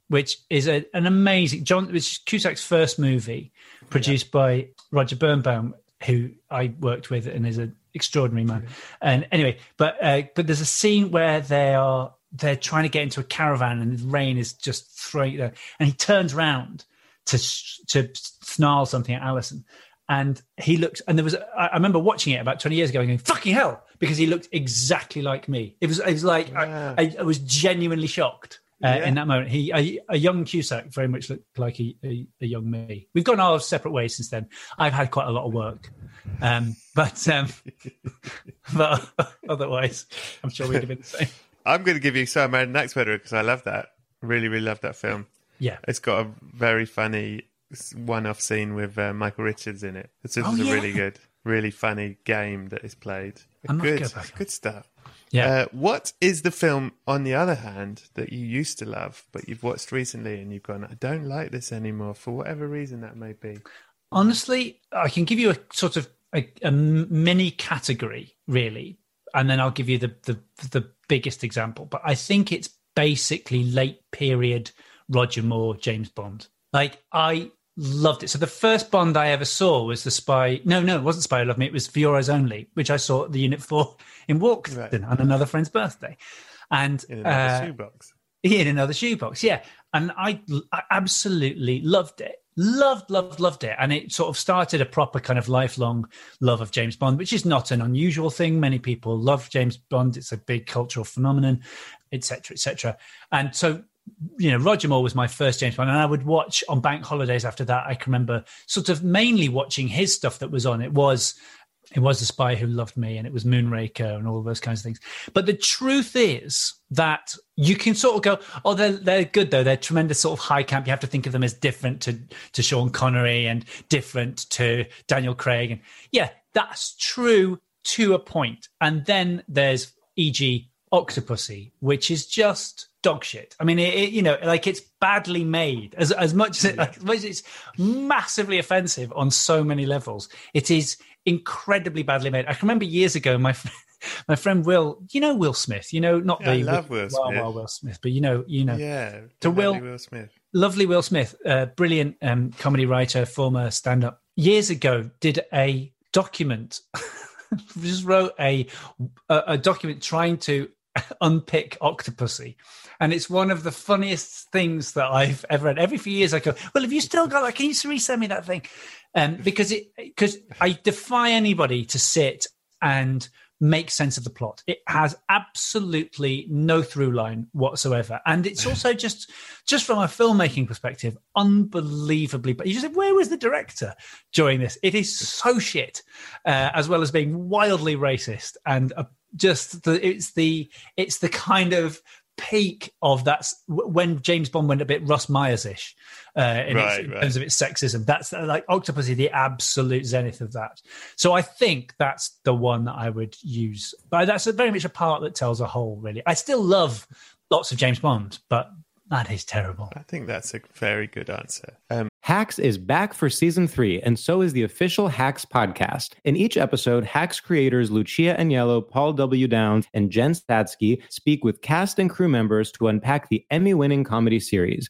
which is a, an amazing John, which is Cusack's first movie, produced yeah. by Roger Birnbaum, who I worked with and is an extraordinary man. Yeah. And anyway, but uh, but there's a scene where they are. They're trying to get into a caravan and the rain is just throwing there. And he turns around to sh- to snarl something at Alison. And he looked, and there was, I remember watching it about twenty years ago and going, fucking hell, because he looked exactly like me. It was, it was like, yeah. I, I, I was genuinely shocked uh, yeah. in that moment. He, a, a young Cusack very much looked like a, a, a young me. We've gone our separate ways since then. I've had quite a lot of work. Um, but, um, but otherwise, I'm sure we'd have been the same. I'm going to give you So I Married an Axe Murderer because I love that. Really, really love that film. Yeah. It's got a very funny one-off scene with uh, Michael Richards in it. It's oh, yeah. a really good, really funny game that is played. I'm good, go good stuff. Yeah. Uh, what is the film, on the other hand, that you used to love, but you've watched recently and you've gone, I don't like this anymore, for whatever reason that may be? Honestly, I can give you a sort of a, a mini category, really. And then I'll give you the, the the biggest example. But I think it's basically late period Roger Moore, James Bond. Like, I loved it. So the first Bond I ever saw was the Spy. No, no, it wasn't Spy Who Loved Me. It was For Your Eyes Only, which I saw at the Unit four in Walkden right. on another friend's birthday. And in another uh, shoebox. In another shoebox, yeah. And I, I absolutely loved it. Loved, loved, loved it. And it sort of started a proper kind of lifelong love of James Bond, which is not an unusual thing. Many people love James Bond. It's a big cultural phenomenon, et cetera, et cetera. And so, you know, Roger Moore was my first James Bond. And I would watch on bank holidays after that. I can remember sort of mainly watching his stuff that was on. It was it was The Spy Who Loved Me and it was Moonraker and all those kinds of things. But the truth is that you can sort of go, oh, they're, they're good, though. They're tremendous sort of high camp. You have to think of them as different to, to Sean Connery and different to Daniel Craig. And yeah, that's true to a point. And then there's, for example, Octopussy, which is just dog shit. I mean, it, it, you know, like it's badly made. As as much as, it, like, as much as it's massively offensive on so many levels, it is incredibly badly made. I can remember years ago, my friend, my friend Will, you know Will Smith, you know, not yeah, the I love Will, Will, Smith. Well, well, Will Smith, but you know, you know, yeah, to Will, Will Smith, lovely Will Smith, uh, brilliant um, comedy writer, former stand-up. Years ago, did a document, just wrote a, a a document trying to unpick Octopussy, and it's one of the funniest things that I've ever read. Every few years, I go, well, have you still got that? Can you resend me that thing? Um, because it because I defy anybody to sit and make sense of the plot. It has absolutely no through line whatsoever. And it's also just, just from a filmmaking perspective, unbelievably, but you just said, where was the director during this? It is so shit, uh, as well as being wildly racist and uh, just the, it's the, it's the kind of peak of that when James Bond went a bit Russ Myers-ish uh, in, right, its, in right. terms of its sexism. That's like Octopussy, the absolute zenith of that. So I think that's the one that I would use. But that's very much a part that tells a whole, really. I still love lots of James Bond, but that is terrible. I think that's a very good answer. Um, Hacks is back for season three, and so is the official Hacks podcast. In each episode, Hacks creators Lucia Aniello, Paul W. Downs, and Jen Statsky speak with cast and crew members to unpack the Emmy-winning comedy series.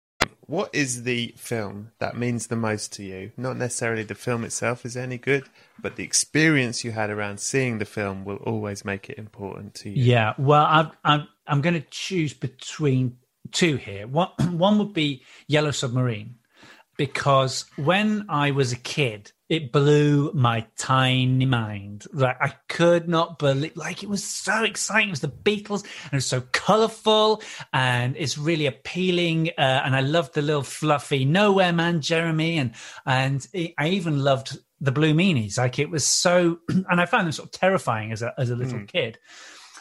What is the film that means the most to you? Not necessarily the film itself is any good, but the experience you had around seeing the film will always make it important to you. Yeah, well, I'm I'm, I'm going to choose between two here. One, one would be Yellow Submarine, because when I was a kid, it blew my tiny mind. Like, I could not believe, like, it was so exciting. It was the Beatles, and it was so colourful, and it's really appealing. Uh, and I loved the little fluffy Nowhere Man, Jeremy, and and it, I even loved the Blue Meanies. Like, it was so, and I found them sort of terrifying as a as a little mm. kid.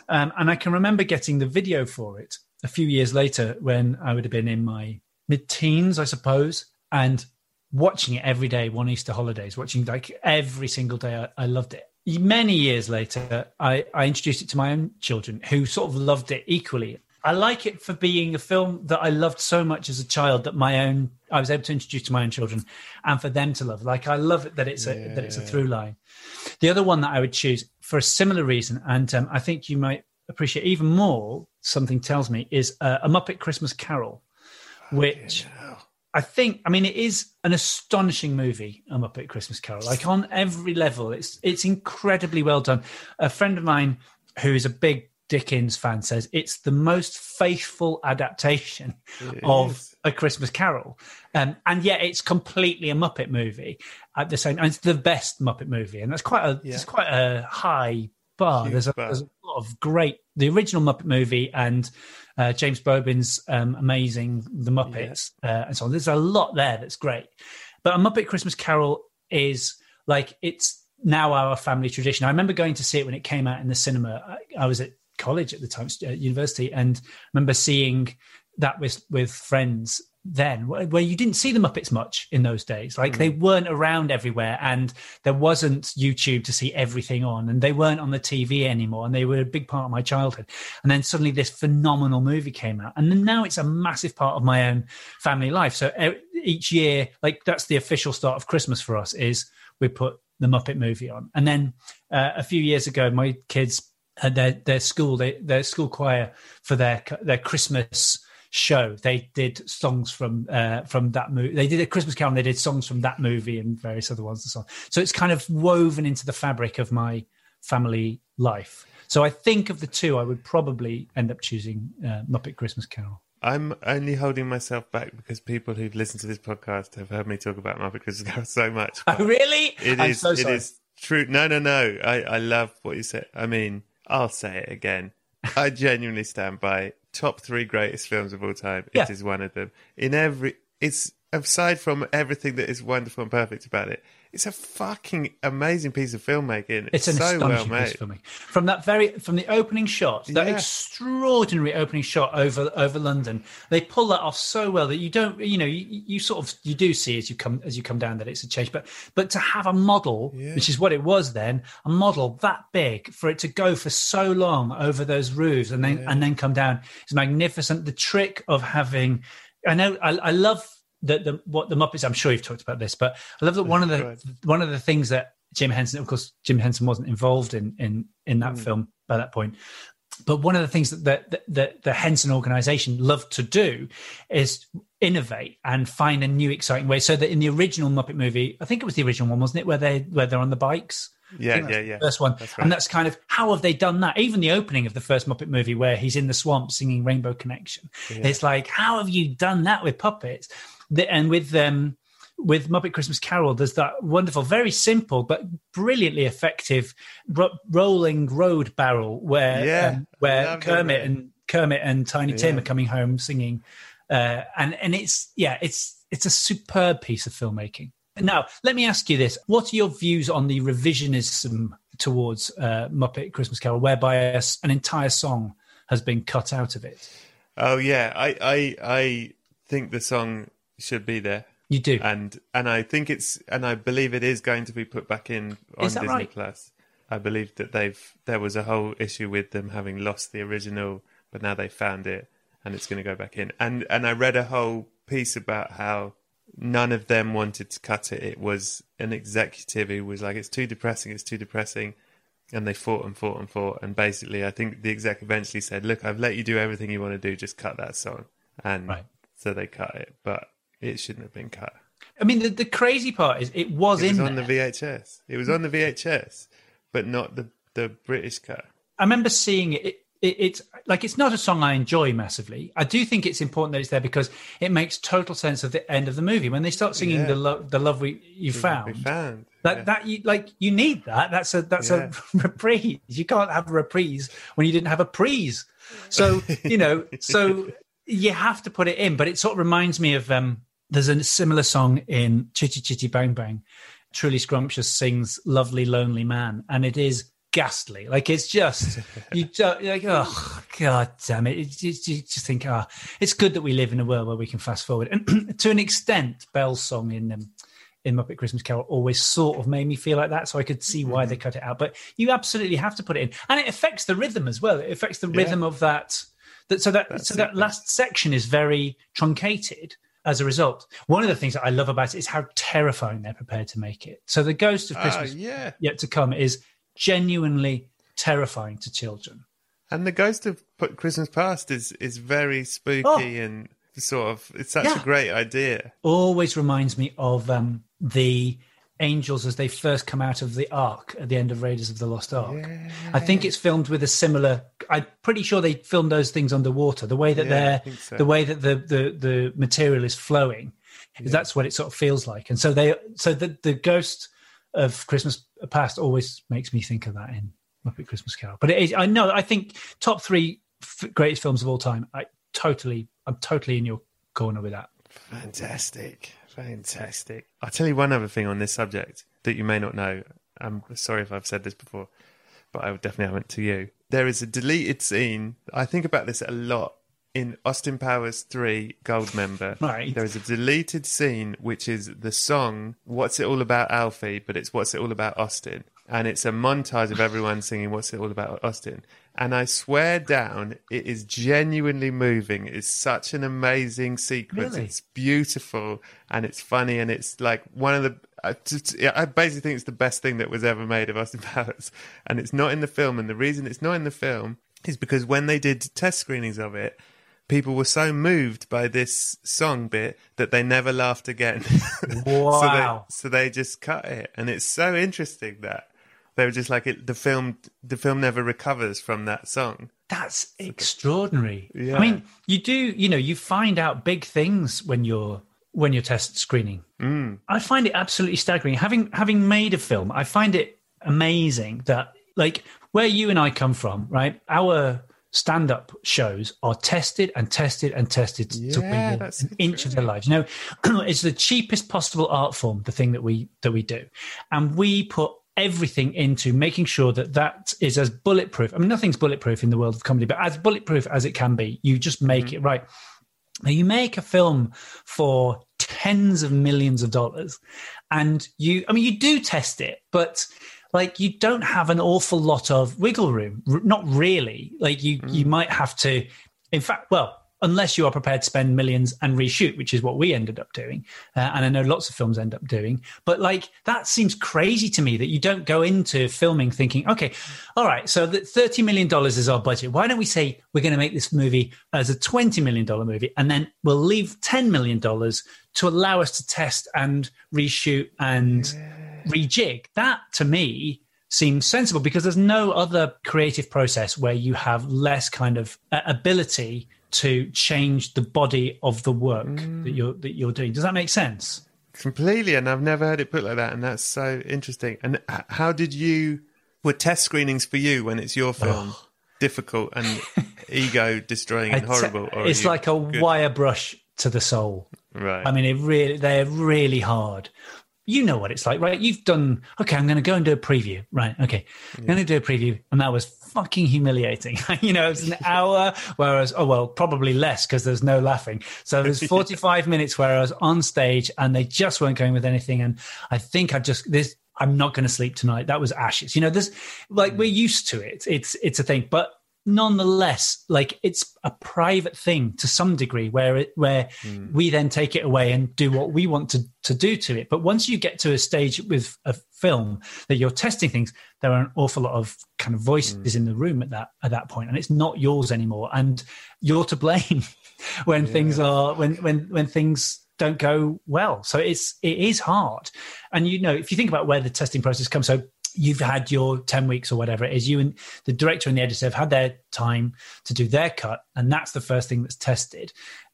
Um, and I can remember getting the video for it a few years later when I would have been in my mid-teens, I suppose, and watching it every day, one Easter holidays, watching like every single day. I, I loved it. Many years later, I, I introduced it to my own children, who sort of loved it equally. I like it for being a film that I loved so much as a child that my own, I was able to introduce to my own children and for them to love. Like, I love it that it's a, yeah. that it's a through line. The other one that I would choose for a similar reason, and um, I think you might appreciate even more, something tells me, is uh, A Muppet Christmas Carol, which... Oh, yeah. I think, I mean, it is an astonishing movie, A Muppet Christmas Carol. Like, on every level, it's it's incredibly well done. A friend of mine who is a big Dickens fan says it's the most faithful adaptation it of is. A Christmas Carol. Um, and yet it's completely a Muppet movie at the same time. It's the best Muppet movie. And that's quite a, yeah. it's quite a high bar. There's a, bar. There's a lot of great, the original Muppet movie and... Uh, James Bobin's um, amazing The Muppets yeah. uh, and so on. There's a lot there that's great. But A Muppet Christmas Carol is like, it's now our family tradition. I remember going to see it when it came out in the cinema. I, I was at college at the time, at university, and remember seeing that with, with friends then, where you didn't see the Muppets much in those days. Like, mm. they weren't around everywhere, and there wasn't YouTube to see everything on, and they weren't on the T V anymore, and they were a big part of my childhood. And then suddenly this phenomenal movie came out, and then now it's a massive part of my own family life. So each year, like, that's the official start of Christmas for us, is we put the Muppet movie on. And then uh, a few years ago, my kids, uh, their their school, they, their school choir for their their Christmas show, they did songs from uh from that movie. They did A Christmas Carol, and they did songs from that movie and various other ones and so on. So it's kind of woven into the fabric of my family life. So I think of the two, I would probably end up choosing uh, Muppet Christmas Carol. I'm only holding myself back because people who've listened to this podcast have heard me talk about Muppet Christmas Carol so much. Oh, really? It I'm is. So sorry. It is true. No, no, no. I I love what you said. I mean, I'll say it again. I genuinely stand by it. Top three greatest films of all time. Yeah. It is one of them. In every, it's aside from everything that is wonderful and perfect about it, It's a fucking amazing piece of filmmaking. It's, it's an so astonishing well made. Piece of filmmaking. From that very, from the opening shot, that yeah. extraordinary opening shot over over London, they pull that off so well that you don't, you know, you, you sort of you do see as you come as you come down that it's a change. But but to have a model, yeah. which is what it was then, a model that big for it to go for so long over those roofs and then yeah. and then come down is magnificent. The trick of having, I know, I, I love. The, the what the Muppets, I'm sure you've talked about this, but I love that one of the right. one of the things that Jim Henson, of course, Jim Henson wasn't involved in in, in that mm. film by that point, but one of the things that the, the, the, the Henson organization loved to do is innovate and find a new exciting way. So that in the original Muppet movie, I think it was the original one, wasn't it, where they where they're on the bikes? Yeah, yeah, yeah. First one, that's right. And that's kind of how have they done that? Even the opening of the first Muppet movie, where he's in the swamp singing Rainbow Connection, yeah. it's like, how have you done that with puppets? The, and with um, with Muppet Christmas Carol, there's that wonderful, very simple but brilliantly effective ro- rolling road barrel where yeah, um, where Kermit it, and Kermit and Tiny yeah. Tim are coming home singing, uh, and and it's yeah, it's it's a superb piece of filmmaking. Now, let me ask you this: what are your views on the revisionism towards uh, Muppet Christmas Carol, whereby a, an entire song has been cut out of it? Oh yeah, I I, I think the song should be there. You do, and and I think it's, and I believe it is going to be put back in on Disney right? Plus. I believe that they've there was a whole issue with them having lost the original, but now they found it, and it's going to go back in. And and I read a whole piece about how none of them wanted to cut it. It was an executive who was like, "It's too depressing. It's too depressing," and they fought and fought and fought, and basically, I think the exec eventually said, "Look, I've let you do everything you want to do. Just cut that song," and right. so they cut it, but. It shouldn't have been cut. I mean, the, the crazy part is it was, it was in on there. The V H S. It was on the V H S, but not the, the British cut. I remember seeing it. It, it. It's like it's not a song I enjoy massively. I do think it's important that it's there because it makes total sense at the end of the movie when they start singing yeah. the lo- the love we you found. We found. That yeah. that you like you need that. That's a that's yeah. a reprise. You can't have a reprise when you didn't have a prees. So you know so you have to put it in. But it sort of reminds me of. Um, There's a similar song in Chitty Chitty Bang Bang. Truly Scrumptious sings Lovely Lonely Man. And it is ghastly. Like, it's just, you just, like, oh, God damn it. It's, you just think, ah, oh, it's good that we live in a world where we can fast forward. And to an extent, Belle's song in um, in Muppet Christmas Carol always sort of made me feel like that. So I could see why mm-hmm. they cut it out. But you absolutely have to put it in. And it affects the rhythm as well. It affects the yeah. rhythm of that. that so that That's so that last section is very truncated. As a result, one of the things that I love about it is how terrifying they're prepared to make it. So the Ghost of Christmas uh, yeah. Yet to Come is genuinely terrifying to children. And the Ghost of Christmas Past is, is very spooky oh. and sort of, it's such yeah. a great idea. Always reminds me of um, the angels as they first come out of the Ark at the end of Raiders of the Lost Ark. Yeah. I think it's filmed with a similar. I'm pretty sure they filmed those things underwater. The way that yeah, they're, so. the way that the the, the material is flowing, yeah. that's what it sort of feels like. And so they, so the the Ghost of Christmas Past always makes me think of that in Muppet Christmas Carol. But it is, I know, I think top three f- greatest films of all time. I totally, I'm totally in your corner with that. Fantastic. Fantastic. I'll tell you one other thing on this subject that you may not know. I'm sorry if I've said this before, but I definitely haven't to you. There is a deleted scene. I think about this a lot in Austin Powers three Goldmember. Right. There is a deleted scene, which is the song What's It All About Alfie, but it's What's It All About Austin. And it's a montage of everyone singing What's It All About Austin. And I swear down, it is genuinely moving. It's such an amazing sequence. Really? It's beautiful and it's funny. And it's like one of the... I, just, I basically think it's the best thing that was ever made of Austin Powers. And it's not in the film. And the reason it's not in the film is because when they did test screenings of it, people were so moved by this song bit that they never laughed again. Wow. so, they, so they just cut it. And it's so interesting that... They were just like it, the film. The film never recovers from that song. That's extraordinary. Yeah. I mean, you do. You know, you find out big things when you're when you're test screening. Mm. I find it absolutely staggering. Having having made a film, I find it amazing that like where you and I come from, right? Our stand-up shows are tested and tested and tested yeah, to win an inch of their lives. You know, it's the cheapest possible art form, the thing that we that we do. And we put everything into making sure that that is as bulletproof. I mean, nothing's bulletproof in the world of comedy, but as bulletproof as it can be, you just make mm-hmm. it right. Now, you make a film for tens of millions of dollars and you, I mean, you do test it, but... like you don't have an awful lot of wiggle room, R- not really. Like you, mm. you might have to, in fact, well, unless you are prepared to spend millions and reshoot, which is what we ended up doing. Uh, and I know lots of films end up doing, but like that seems crazy to me that you don't go into filming thinking, okay, all right, so the thirty million dollars is our budget. Why don't we say we're going to make this movie as a twenty million dollars movie and then we'll leave ten million dollars to allow us to test and reshoot and... Yeah. Rejig that to me seems sensible because there's no other creative process where you have less kind of ability to change the body of the work mm. that you're that you're doing. Does that make sense? Completely, and I've never heard it put like that, and that's so interesting. And how did you were test screenings for you when it's your film? Oh. Difficult and ego destroying and horrible. Or it's like a good? wire brush to the soul. Right. I mean, it really they're really hard. You know what it's like, right? You've done, okay, I'm going to go and do a preview. Right, okay. I'm yeah. going to do a preview. And that was fucking humiliating. You know, it was an hour, whereas, oh, well, probably less because there's no laughing. So there's forty-five yeah. minutes where I was on stage and they just weren't going with anything. And I think I just, this, I'm not going to sleep tonight. That was ashes. You know, this, like, mm. we're used to it. It's, it's a thing. But nonetheless, like, it's a private thing to some degree where it where mm. we then take it away and do what we want to to do to it. But once you get to a stage with a film that you're testing things, there are an awful lot of kind of voices mm. in the room at that at that point, and it's not yours anymore, and you're to blame when yeah. things are when when when things don't go well. So it's it is hard. And you know, if you think about where the testing process comes, so you've had your ten weeks or whatever it is, you and the director and the editor have had their time to do their cut. And that's the first thing that's tested.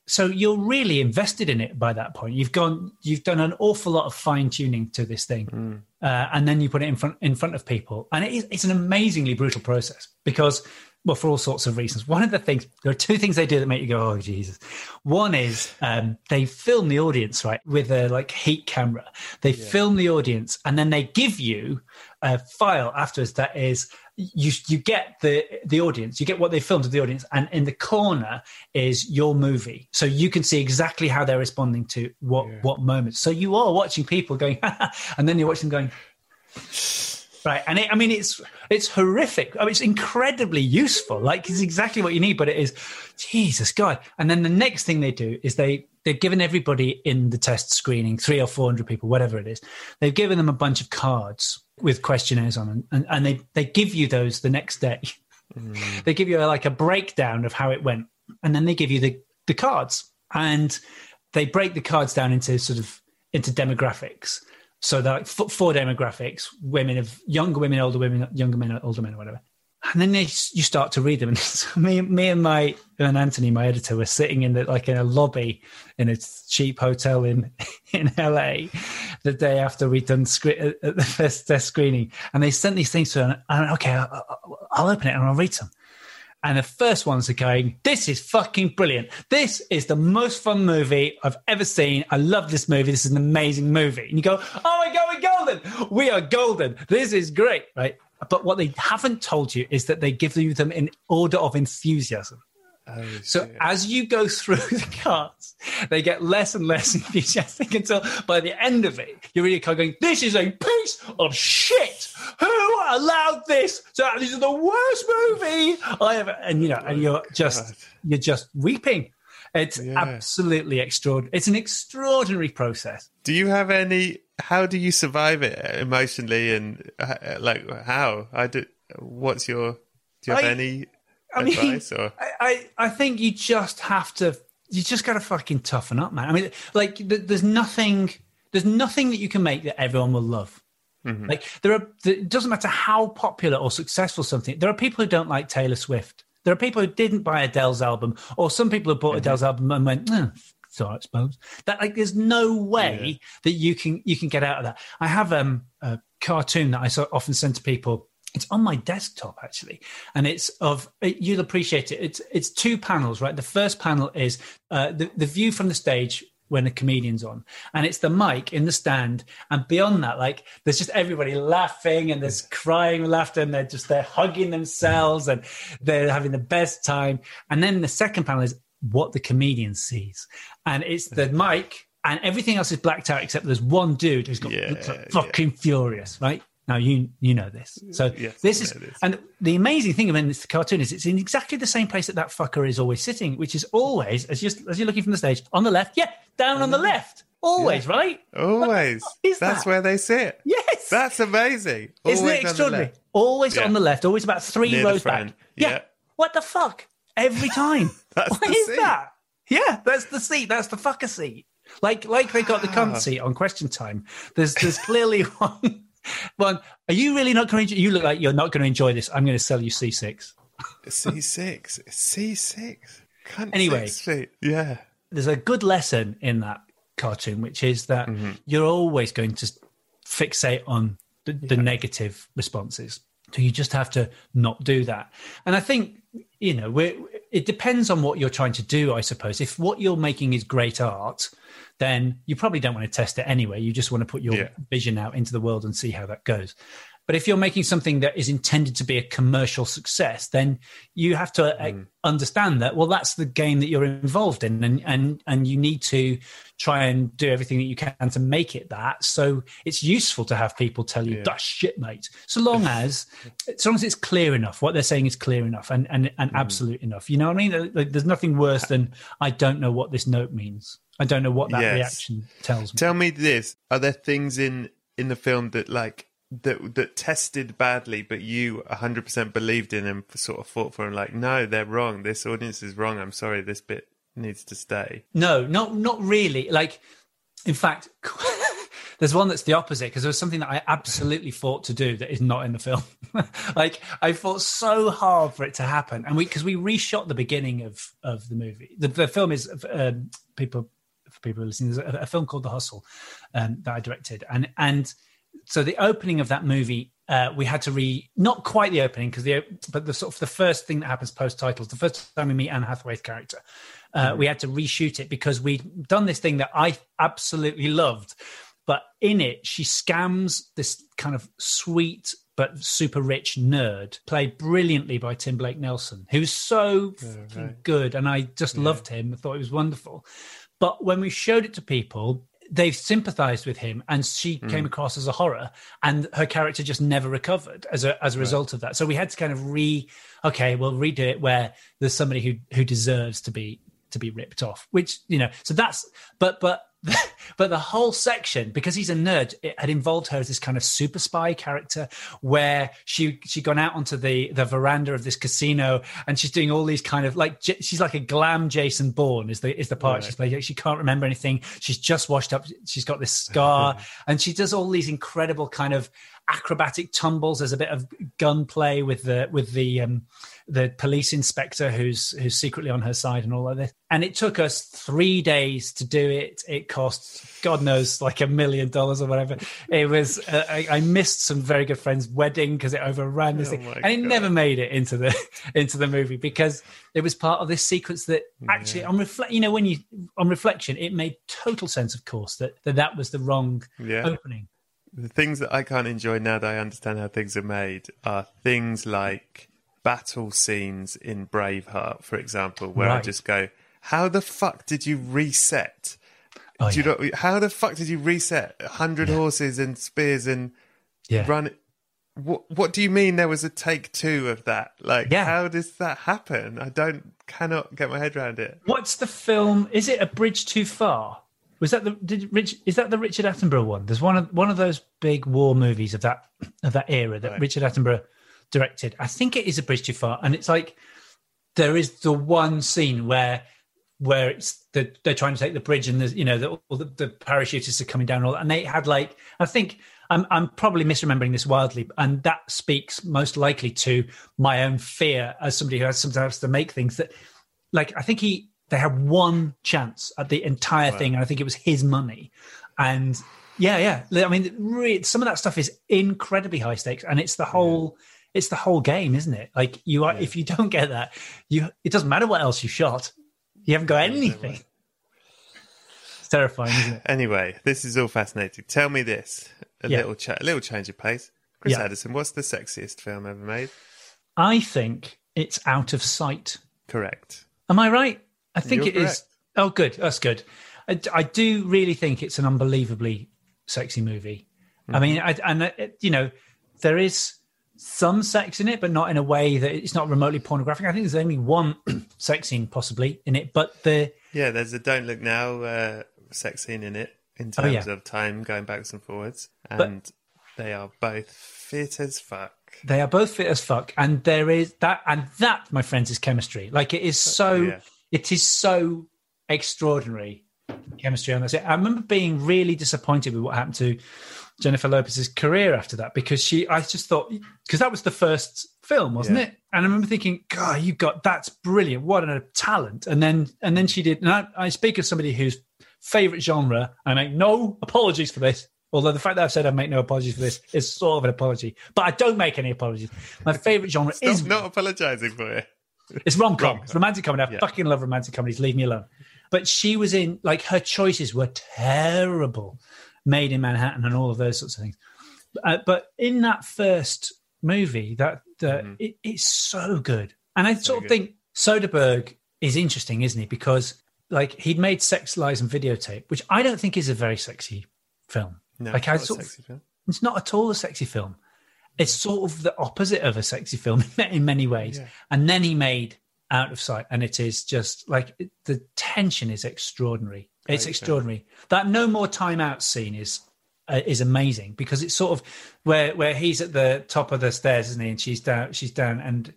So you're really invested in it by that point. You've gone, you've done an awful lot of fine tuning to this thing. Mm. Uh, and then you put it in front, in front of people. And it is, it's an amazingly brutal process because, well, for all sorts of reasons. One of the things, there are two things they do that make you go, oh, Jesus. One is um, they film the audience, right, with a like heat camera. They yeah. film the audience and then they give you a file afterwards that is you you get the the audience, you get what they filmed of the audience, and in the corner is your movie, so you can see exactly how they're responding to what yeah. what moments. So you are watching people going and then you're watching them going right, and it, I mean it's it's horrific. I mean, it's incredibly useful, like it's exactly what you need, but it is Jesus God. And then the next thing they do is they they've given everybody in the test screening, three or four hundred people, whatever it is, they've given them a bunch of cards with questionnaires on, and, and, and they, they give you those the next day. Mm. They give you a, like a breakdown of how it went, and then they give you the, the cards, and they break the cards down into sort of into demographics. So they're like f- four demographics: women of younger women, older women, younger men, older men, or whatever. And then they, you start to read them. And so me, me and my and Anthony, my editor, were sitting in the, like in a lobby in a cheap hotel in in L A the day after we'd done script at uh, the first test screening, and they sent these things to her. And I went, okay, I'll, I'll, I'll open it and I'll read them. And the first ones are going, this is fucking brilliant. This is the most fun movie I've ever seen. I love this movie. This is an amazing movie. And you go, oh my God, we're golden. We are golden. This is great, right? But what they haven't told you is that they give you them in order of enthusiasm. Oh, so shit. As you go through the cards, they get less and less enthusiastic until by the end of it, you're really kind of going, this is a piece of shit. Who allowed this? So this is the worst movie I ever... And, you know, and you're just, you're just weeping. It's yeah. absolutely extraordinary. It's an extraordinary process. Do you have any... How do you survive it emotionally and like how? I do. What's your? Do you have I, any I advice? Mean, or I, I, I think you just have to. You just got to fucking toughen up, man. I mean, like there's nothing. There's nothing that you can make that everyone will love. Mm-hmm. Like there are. It doesn't matter how popular or successful something. There are people who don't like Taylor Swift. There are people who didn't buy Adele's album, or some people who bought mm-hmm. Adele's album and went. Oh. I suppose that like there's no way yeah. that you can you can get out of that. I have um, a cartoon that I so often send to people It's on my desktop, actually. And it's of, it, you'll appreciate it. It's it's two panels, right? The first panel is uh, the, the view from the stage when the comedian's on, and it's the mic in the stand. And beyond that, like, there's just everybody laughing, and there's crying laughter, and they're just, they're hugging themselves and they're having the best time. And then the second panel is what the comedian sees. And it's the mic, and everything else is blacked out, except there's one dude who's got yeah, looks like fucking yeah. furious, right? Now, you you know this. So yes, this is, is, and the amazing thing about this cartoon is it's in exactly the same place that that fucker is always sitting, which is always, as you're, as you're looking from the stage, on the left, yeah, down on the left, always, yeah. right? Always. Is That's that? Where they sit. Yes. That's amazing. Always. Isn't it extraordinary? On always yeah. on the left, always about three Near rows back. Yeah. yeah. What the fuck? Every time. That's what is seat. That? Yeah, that's the seat. That's the fucker seat. Like, like they got the cunt seat on Question Time. There's, there's clearly one... Well, are you really not going to? You look like you're not going to enjoy this. I'm going to sell you C six. C six, C six. Can't anyway, six yeah. There's a good lesson in that cartoon, which is that mm-hmm. you're always going to fixate on the, the yeah. negative responses. So you just have to not do that. And I think you know, we're, it depends on what you're trying to do, I suppose. If what you're making is great art, then you probably don't want to test it anyway. You just want to put your yeah. vision out into the world and see how that goes. But if you're making something that is intended to be a commercial success, then you have to mm. uh, understand that, well, that's the game that you're involved in. And, and, and you need to try and do everything that you can to make it that. So it's useful to have people tell you, yeah. that's shit, mate. So long as, so long as it's clear enough, what they're saying is clear enough and, and, and mm. absolute enough. You know what I mean? Like, there's nothing worse than, I don't know what this note means. I don't know what that yes. reaction tells me. Tell me this. Are there things in, in the film that like that that tested badly, but you one hundred percent believed in and sort of fought for and like, no, they're wrong. This audience is wrong. I'm sorry. This bit needs to stay. No, not not really. Like, in fact, there's one that's the opposite, because there was something that I absolutely fought to do that is not in the film. Like, I fought so hard for it to happen. And we, because we reshot the beginning of, of the movie. The, the film is, um, people... for people listening, there's a, a film called The Hustle um, that I directed. And and so the opening of that movie, uh, we had to re... Not quite the opening, because the but the sort of the first thing that happens post-titles, the first time we meet Anne Hathaway's character, uh, mm-hmm. we had to reshoot it because we'd done this thing that I absolutely loved. But in it, she scams this kind of sweet but super rich nerd, played brilliantly by Tim Blake Nelson, who's so yeah, fucking right. good. And I just yeah. loved him. I thought it was wonderful. But when we showed it to people, they sympathized with him, and she mm. came across as a horror, and her character just never recovered as a as a right. result of that. So we had to kind of re, okay, we'll redo it where there's somebody who who deserves to be to be ripped off, which, you know, so that's, but, but, but the whole section, because he's a nerd, it had involved her as this kind of super spy character where she she'd gone out onto the the veranda of this casino, and she's doing all these kind of like, she's like a glam Jason Bourne is the is the part right. she's playing. She can't remember anything. She's just washed up. She's got this scar, and she does all these incredible kind of acrobatic tumbles. There's a bit of gunplay with the with the um, the police inspector who's who's secretly on her side and all of this. And it took us three days to do it. It cost God knows like a million dollars or whatever. It was uh, I, I missed some very good friends' wedding because it overran this oh thing, and it God. never made it into the into the movie because it was part of this sequence that actually yeah. on reflect you know when you on reflection it made total sense, of course, that that, that was the wrong yeah. opening. The things that I can't enjoy now that I understand how things are made are things like battle scenes in Braveheart, for example, where right. I just go, how the fuck did you reset? Oh, Do you yeah. know, how the fuck did you reset one hundred yeah. horses and spears and yeah. run? What, what do you mean there was a take two of that? Like, yeah. how does that happen? I don't, cannot get my head around it. What's the film? Is it A Bridge Too Far? Was that the did Rich? Is that the Richard Attenborough one? There's one of one of those big war movies of that of that era that right. Richard Attenborough directed. I think it is A Bridge Too Far, and it's like there is the one scene where where it's the, they're trying to take the bridge, and there's, you know, the, all the, the parachutists are coming down and all that, and they had like I think I'm I'm probably misremembering this wildly, and that speaks most likely to my own fear as somebody who has sometimes to make things that like I think he. They had one chance at the entire wow. thing, and I think it was his money. And yeah, yeah. I mean, some of that stuff is incredibly high stakes, and it's the whole, it's the whole game, isn't it? Like you are, yeah. if you don't get that, you it doesn't matter what else you shot. You haven't got anything. It's terrifying, isn't it? Anyway, this is all fascinating. Tell me this, a yeah. little cha- little change of pace. Chris yeah. Addison, what's the sexiest film ever made? I think it's Out of Sight. Correct. Am I right? I think You're it correct. Is. Oh, good. That's good. I, I do really think it's an unbelievably sexy movie. Mm-hmm. I mean, I, and uh, you know, there is some sex in it, but not in a way that it's not remotely pornographic. I think there's only one sex scene possibly in it, but the yeah, there's a "Don't Look Now" uh, sex scene in it in terms oh, yeah. of time going backwards and forwards, and but, they are both fit as fuck. They are both fit as fuck, and there is that, and that, my friends, is chemistry. Like it is so, oh, yeah. it is so extraordinary chemistry on this. I remember being really disappointed with what happened to Jennifer Lopez's career after that, because she, I just thought, because that was the first film, wasn't yeah. it? And I remember thinking, God, you got, that's brilliant. What a talent. And then, and then she did. And I, I speak as somebody whose favorite genre, I make no apologies for this. Although the fact that I've said I make no apologies for this is sort of an apology, but I don't make any apologies. My favorite genre Stop is not apologizing for it. It's rom-com. It's romantic comedy. I yeah. fucking love romantic comedies. Leave me alone. But she was in, like, her choices were terrible. Made in Manhattan and all of those sorts of things. Uh, but in that first movie, that uh, mm-hmm. it, it's so good. And I so sort of good. think Soderbergh is interesting, isn't he? Because, like, he'd made Sex, Lies and Videotape, which I don't think is a very sexy film. No, like, it's I not sort a sexy of, film. It's not at all a sexy film. It's sort of the opposite of a sexy film in many ways. Yeah. And then he made Out of Sight, and it is just, like, it, the tension is extraordinary. It's Great extraordinary. Film. That "No More Time Out" scene is uh, is amazing, because it's sort of where where he's at the top of the stairs, isn't he? And she's down, she's down, and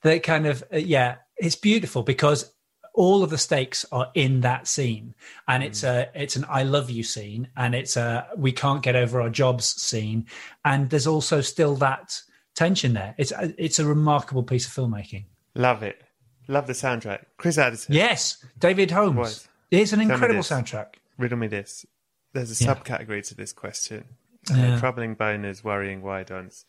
they kind of uh, yeah, it's beautiful because all of the stakes are in that scene, and mm. it's a it's an "I love you" scene, and it's a "we can't get over our jobs" scene, and there's also still that tension there. It's it's a remarkable piece of filmmaking. Love it, love the soundtrack. Chris Addison, yes, David Holmes. What? It's an Tell incredible soundtrack. Riddle me this. There's a yeah. subcategory to this question. Yeah. Uh, troubling boners, worrying wide-ons.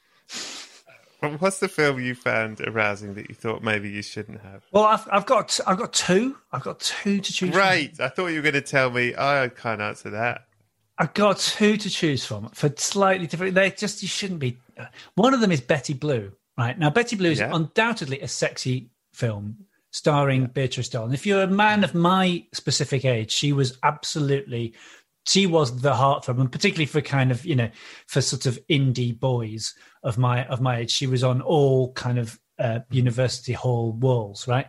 What's the film you found arousing that you thought maybe you shouldn't have? Well, I've, I've got I've got two. I've got two to choose Great. from. Great. I thought you were going to tell me, oh, I can't answer that. I've got two to choose from for slightly different... They just, you shouldn't be... One of them is Betty Blue, right? Now, Betty Blue is yeah. undoubtedly a sexy film, starring yeah. Beatrice Dahl. And if you're a man of my specific age, she was absolutely, she was the heartthrob, and particularly for kind of, you know, for sort of indie boys of my of my age, she was on all kind of uh, university hall walls, right?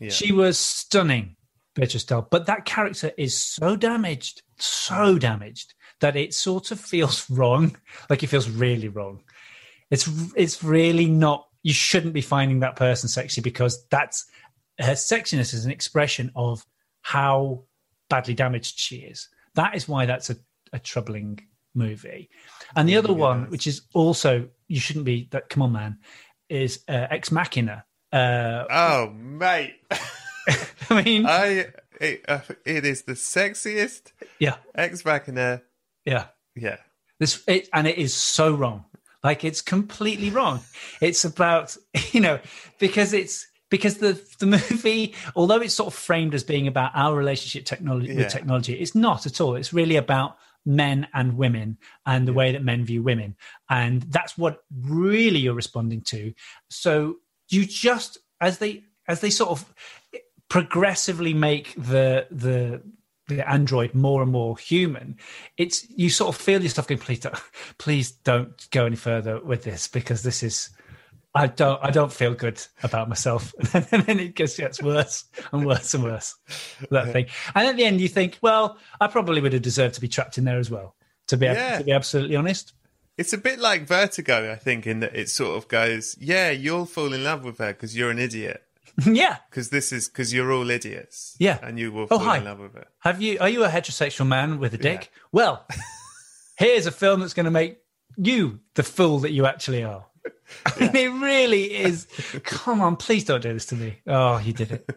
Yeah. She was stunning, Beatrice Dahl. But that character is so damaged, so damaged, that it sort of feels wrong. Like it feels really wrong. It's it's really not, you shouldn't be finding that person sexy, because that's, her sexiness is an expression of how badly damaged she is. That is why that's a, a troubling movie. And the other yeah, one, which is also, you shouldn't be, that. come on, man, is uh, Ex Machina. Uh, oh, mate. I mean... I it, uh, it is the sexiest yeah. Ex Machina. Yeah. Yeah. This it, And it is so wrong. Like, it's completely wrong. It's about, you know, because it's... Because the the movie, although it's sort of framed as being about our relationship technology yeah. with technology, it's not at all. It's really about men and women and the yeah. way that men view women. And that's what really you're responding to. So you just, as they as they sort of progressively make the the the android more and more human, it's you sort of feel yourself going, please don't, please don't go any further with this, because this is... I don't. I don't feel good about myself, and then it just gets worse and worse and worse. That thing, and at the end, you think, "Well, I probably would have deserved to be trapped in there as well." To be, yeah. to be absolutely honest, it's a bit like Vertigo, I think, in that it sort of goes, "Yeah, you'll fall in love with her because you're an idiot." yeah, because this is because you're all idiots. Yeah, and you will fall oh, hi. in love with her. Have you? Are you a heterosexual man with a dick? Yeah. Well, here's a film that's going to make you the fool that you actually are. I mean, it really is. Come on, please don't do this to me. Oh, you did it.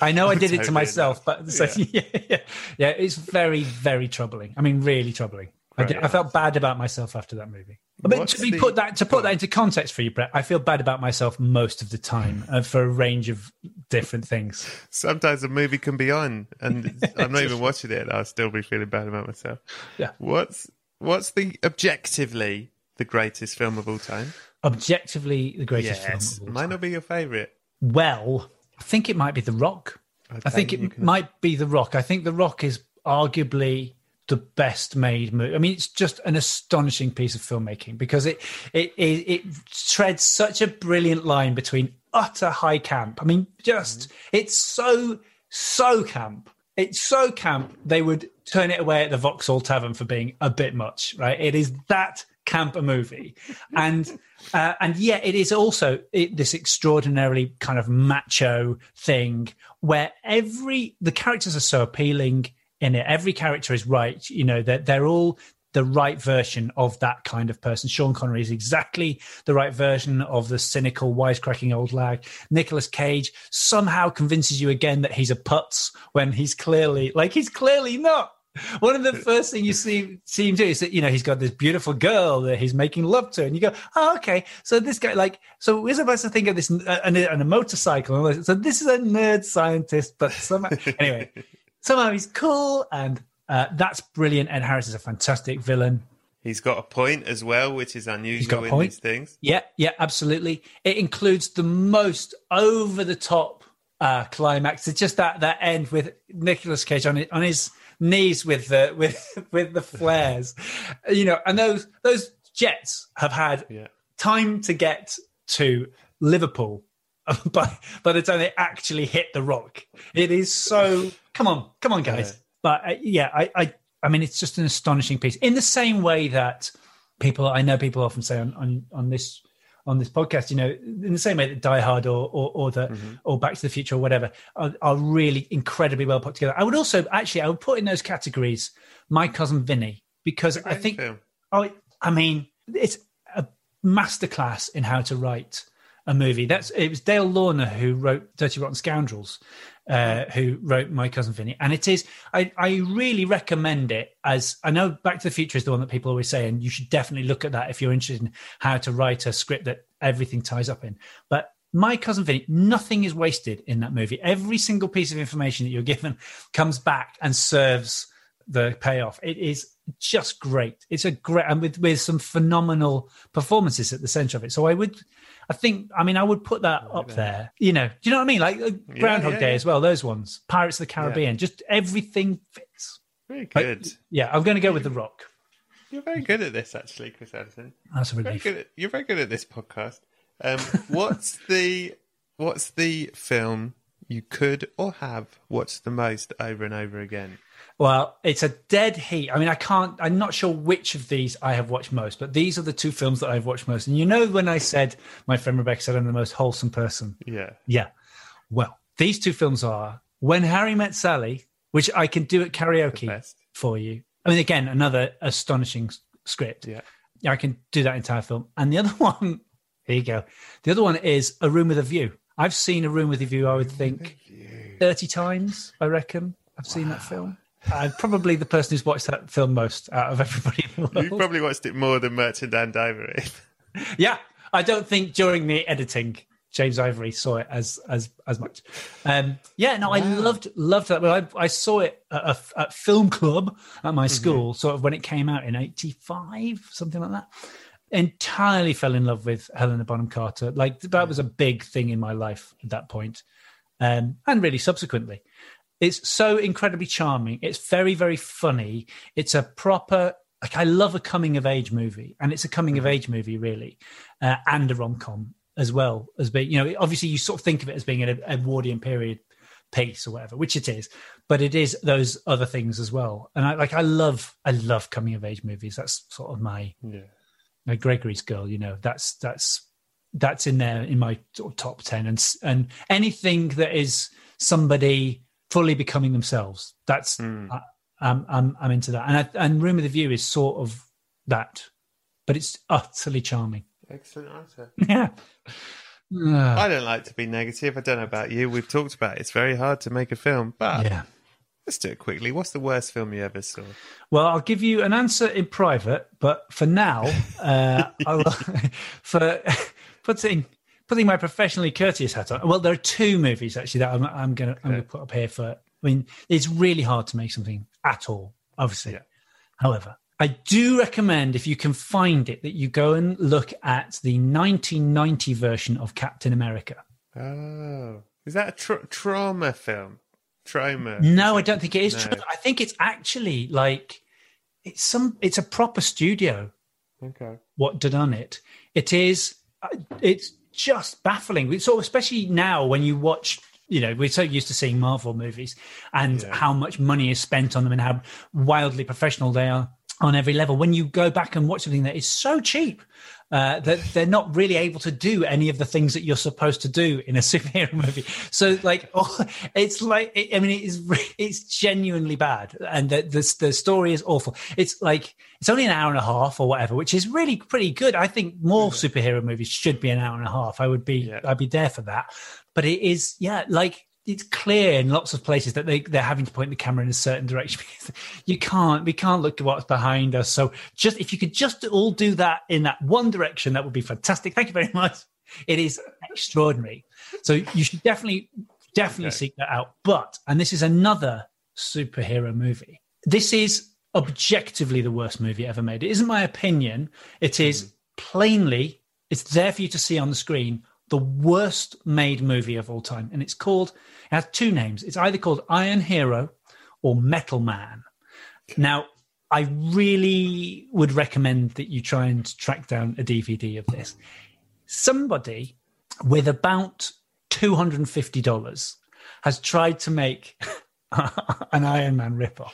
I know I did it to myself, but so, yeah. Yeah, yeah, yeah, it's very, very troubling. I mean, really troubling. Right, I, did, yeah. I felt bad about myself after that movie. But What's to be the... put that to put that into context for you, Brett, I feel bad about myself most of the time uh, for a range of different things. Sometimes a movie can be on, and I'm not even watching it, and I'll still be feeling bad about myself. Yeah. What's What's the objectively the greatest film of all time? Objectively, the greatest yes. film of all time. Might not be your favourite. Well, I think it might be The Rock. Okay, I think it can... might be The Rock. I think The Rock is arguably the best made movie. I mean, it's just an astonishing piece of filmmaking because it it it, it treads such a brilliant line between utter high camp. I mean, just mm-hmm. it's so so camp. It's so camp they would turn it away at the Vauxhall Tavern for being a bit much, right? It is that camp a movie, and uh, and yet it is also it, this extraordinarily kind of macho thing where every the characters are so appealing. In it, every character is right. You know, they're, they're all the right version of that kind of person. Sean Connery is exactly the right version of the cynical, wisecracking old lag. Nicolas Cage somehow convinces you again that he's a putz when he's clearly, like, he's clearly not. One of the first things you see, see him do is that, you know, he's got this beautiful girl that he's making love to. And you go, oh, okay, so this guy, like, so we're supposed to think of this uh, and, and a motorcycle. And all this. So this is a nerd scientist, but somehow, anyway. Somehow he's cool, and uh, that's brilliant. Ed Harris is a fantastic villain. He's got a point as well, which is unusual he's got a point. in these things. Yeah, yeah, absolutely. It includes the most over-the-top uh, climax. It's just that that end with Nicolas Cage on his, on his knees with the with with the flares, you know. And those those jets have had yeah. time to get to Liverpool by by the time they actually hit the Rock. It is so. Come on, come on, guys. Yeah. But uh, yeah, I, I I mean, it's just an astonishing piece. In the same way that people, I know people often say on, on, on this on this podcast, you know, in the same way that Die Hard or or, or the mm-hmm. or Back to the Future or whatever are, are really incredibly well put together. I would also, actually, I would put in those categories My Cousin Vinny, because okay, I think, oh, I mean, it's a masterclass in how to write a movie. That's it was Dale Lorna who wrote Dirty Rotten Scoundrels, uh, who wrote My Cousin Vinny, and it is I, I really recommend it. As I know, Back to the Future is the one that people always say, and you should definitely look at that if you're interested in how to write a script that everything ties up in. But My Cousin Vinny, nothing is wasted in that movie. Every single piece of information that you're given comes back and serves the payoff. It is just great. It's a great, and with with some phenomenal performances at the centre of it. So I would. I think, I mean, I would put that up there. You know, do you know what I mean? Like Groundhog yeah, yeah, Day yeah. as well, those ones. Pirates of the Caribbean, yeah. just everything fits. Very good. Like, yeah, I'm going to go with The Rock. You're very good at this, actually, Chris Addison. That's a relief. Very good at, you're very good at this podcast. Um, what's the What's the film you could or have watched the most over and over again? Well, it's a dead heat. I mean, I can't, I'm not sure which of these I have watched most, but these are the two films that I've watched most. And you know, when I said, my friend Rebecca said I'm the most wholesome person. Yeah. Yeah. Well, these two films are When Harry Met Sally, which I can do at karaoke for you. I mean, again, another astonishing script. Yeah. I can do that entire film. And the other one, here you go. The other one is A Room with a View. I've seen A Room with a View, I would think, thirty times, I reckon. I've wow. seen that film. I'm probably the person who's watched that film most out of everybody in the world. You've probably watched it more than Merchant and Ivory. Yeah, I don't think during the editing, James Ivory saw it as as as much. Um, yeah, no, wow. I loved loved that. Well, I, I saw it at a at film club at my school, mm-hmm. sort of when it came out in eighty-five, something like that. Entirely fell in love with Helena Bonham Carter. Like, that was a big thing in my life at that point, um, and really subsequently. It's so incredibly charming. It's very, very funny. It's a proper, like, I love a coming-of-age movie, and it's a coming-of-age movie, really, uh, and a rom-com as well as being, you know, obviously you sort of think of it as being an Edwardian period piece or whatever, which it is, but it is those other things as well. And I like, I love, I love coming-of-age movies. That's sort of my, yeah. my Gregory's Girl, you know, that's that's that's in there in my top ten, and and anything that is somebody fully becoming themselves. That's mm. I, I'm, I'm I'm into that, and I, and Room with a View is sort of that, but it's utterly charming. Excellent answer. Yeah. I don't like to be negative. I don't know about you. We've talked about it. It's very hard to make a film, but yeah. Let's do it quickly. What's the worst film you ever saw? Well, I'll give you an answer in private, but for now, uh, I will, for putting putting my professionally courteous hat on. Well, there are two movies actually that I'm, I'm going okay. to put up here for. I mean, it's really hard to make something at all, obviously. Yeah. However, I do recommend, if you can find it, that you go and look at the nineteen ninety version of Captain America. Oh, is that a tra- trauma film? Trauma? No, I don't think it is. No. Trauma. I think it's actually like it's some. It's a proper studio. Okay. What did on it? It is. It's just baffling. It's sort of, especially now when you watch. You know, we're so used to seeing Marvel movies and yeah. how much money is spent on them and how wildly professional they are on every level. When you go back and watch something that is so cheap uh, that they're not really able to do any of the things that you're supposed to do in a superhero movie. So, like, oh, it's like, it, I mean, it's it's genuinely bad. And the, the, the story is awful. It's like, it's only an hour and a half or whatever, which is really pretty good. I think more yeah. superhero movies should be an hour and a half. I would be, yeah. I'd be there for that. But it is, yeah, like it's clear in lots of places that they, they're having to point the camera in a certain direction because you can't, we can't look at what's behind us. So just if you could just all do that in that one direction, that would be fantastic. Thank you very much. It is extraordinary. So you should definitely, definitely okay. seek that out. But, and this is another superhero movie. This is objectively the worst movie ever made. It isn't my opinion. It is mm. plainly, it's there for you to see on the screen, the worst made movie of all time. And it's called, it has two names. It's either called Iron Hero or Metal Man. Okay. Now, I really would recommend that you try and track down a D V D of this. Somebody with about two hundred fifty dollars has tried to make an Iron Man ripoff.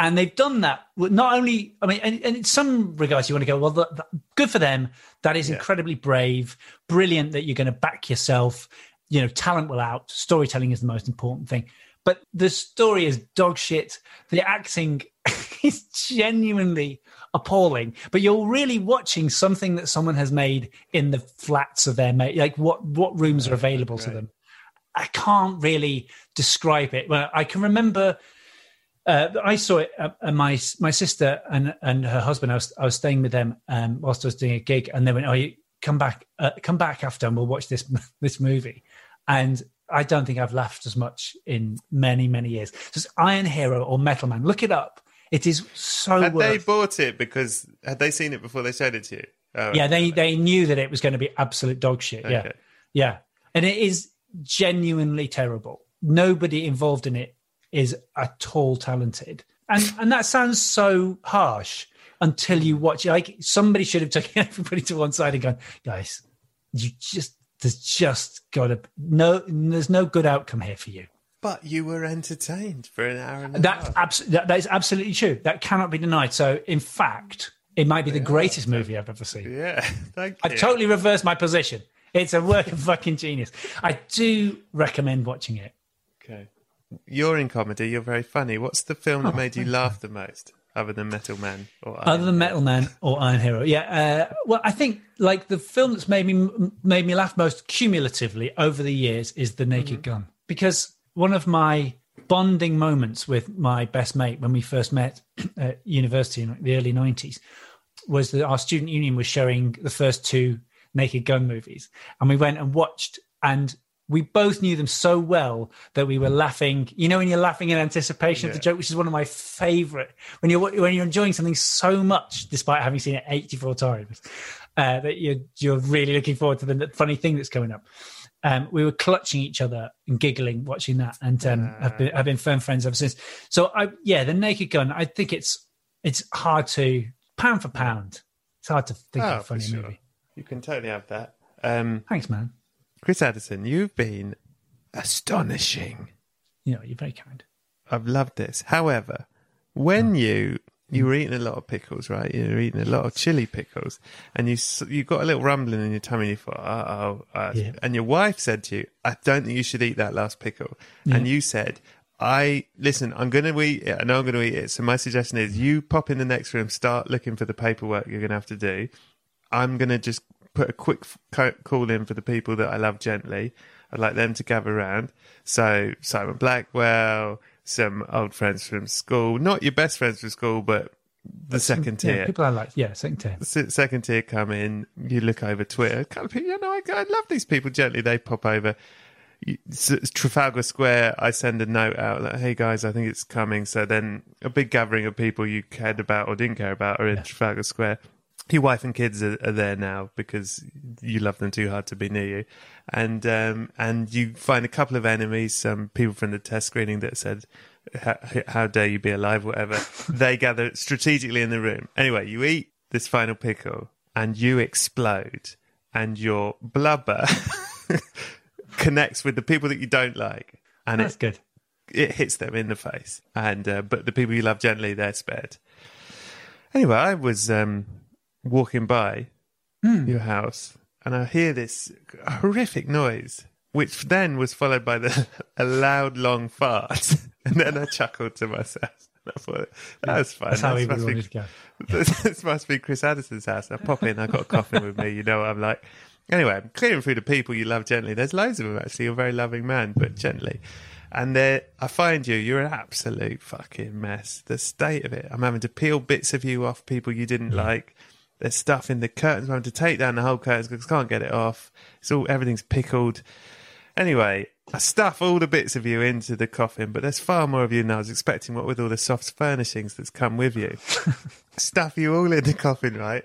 And they've done that. Not only, I mean, and, and in some regards, you want to go, well, the, the, good for them. That is yeah. incredibly brave, brilliant that you're going to back yourself. You know, talent will out. Storytelling is the most important thing. But the story is dog shit. The acting is genuinely appalling. But you're really watching something that someone has made in the flats of their mate. Like what, what rooms are available right. to them? I can't really describe it. Well, I can remember. Uh, I saw it. Uh, and my my sister and, and her husband. I was I was staying with them um, whilst I was doing a gig, and they went, "Oh, you come back, uh, come back after, and we'll watch this this movie." And I don't think I've laughed as much in many many years. So it's Iron Hero or Metal Man. Look it up. It is so. Had worth. They bought it because had they seen it before they showed it to you? Oh, yeah, they they knew that it was going to be absolute dog shit. Okay. Yeah, yeah, and it is genuinely terrible. Nobody involved in it is at all talented. And and that sounds so harsh until you watch it. Like somebody should have taken everybody to one side and gone, guys, you just, there's just got to, no, there's no good outcome here for you. But you were entertained for an hour and a half. Abs- that, that is absolutely true. That cannot be denied. So in fact, it might be the yeah. greatest movie I've ever seen. Yeah, thank you. I totally reversed my position. It's a work of fucking genius. I do recommend watching it. Okay. You're in comedy. You're very funny. What's the film that oh, made you laugh the most, other than Metal Man or Iron other than Metal Man or Iron Hero? Yeah. Uh, well, I think like the film that's made me made me laugh most cumulatively over the years is The Naked mm-hmm. Gun, because one of my bonding moments with my best mate when we first met at university in the early nineties was that our student union was showing the first two Naked Gun movies, and we went and watched and. We both knew them so well that we were laughing. You know, when you're laughing in anticipation yeah. of the joke, which is one of my favourite. When you're when you're enjoying something so much, despite having seen it eighty-four times, uh, that you're you're really looking forward to the funny thing that's coming up. Um, we were clutching each other and giggling watching that, and um, uh, I've been I've been firm friends ever since. So, I yeah, The Naked Gun. I think it's it's hard to pound for pound. It's hard to think oh, of a funny sure. movie. You can totally have that. Um, Thanks, man. Chris Addison, you've been astonishing. You know, you're very kind. I've loved this. However, when oh. you you were eating a lot of pickles, right? You were eating a lot of chili pickles, and you you got a little rumbling in your tummy. And you thought, "Uh-oh!" Uh, yeah. And your wife said to you, "I don't think you should eat that last pickle." Yeah. And you said, "I listen. I'm going to eat it. I know I'm going to eat it. So my suggestion is, you pop in the next room, start looking for the paperwork you're going to have to do. I'm going to just." Put a quick call in for the people that I love gently. I'd like them to gather around. So Simon Blackwell, some old friends from school. Not your best friends from school, but the That's second some, tier. Yeah, people I like. Yeah, second tier. Se- second tier come in. You look over Twitter. Kind of, you know, I, I love these people. Gently, they pop over. Trafalgar Square, I send a note out that, hey guys, I think it's coming. So then a big gathering of people you cared about or didn't care about are in yeah. Trafalgar Square. Your wife and kids are, are there now because you love them too hard to be near you. And um, and you find a couple of enemies, some people from the test screening that said, how dare you be alive, whatever. They gather strategically in the room. Anyway, you eat this final pickle and you explode and your blubber connects with the people that you don't like, and that's it, good. It hits them in the face, and uh, but the people you love gently, they're spared. Anyway, I was um, walking by mm. your house, and I hear this horrific noise, which then was followed by the a loud, long fart, and then I chuckled to myself. I thought, that was fun. That's how this, must be, to go. This, this must be Chris Addison's house. I pop in, I got a coffin with me. You know what I'm like. Anyway, I'm clearing through the people you love gently. There's loads of them, actually. You're a very loving man, but gently. And there, I find you. You're an absolute fucking mess. The state of it. I'm having to peel bits of you off people you didn't yeah. like. There's stuff in the curtains. I'm having to take down the whole curtains because I can't get it off. It's all, everything's pickled. Anyway, I stuff all the bits of you into the coffin, but there's far more of you than I was expecting, what with all the soft furnishings that's come with you. Stuff you all in the coffin, right?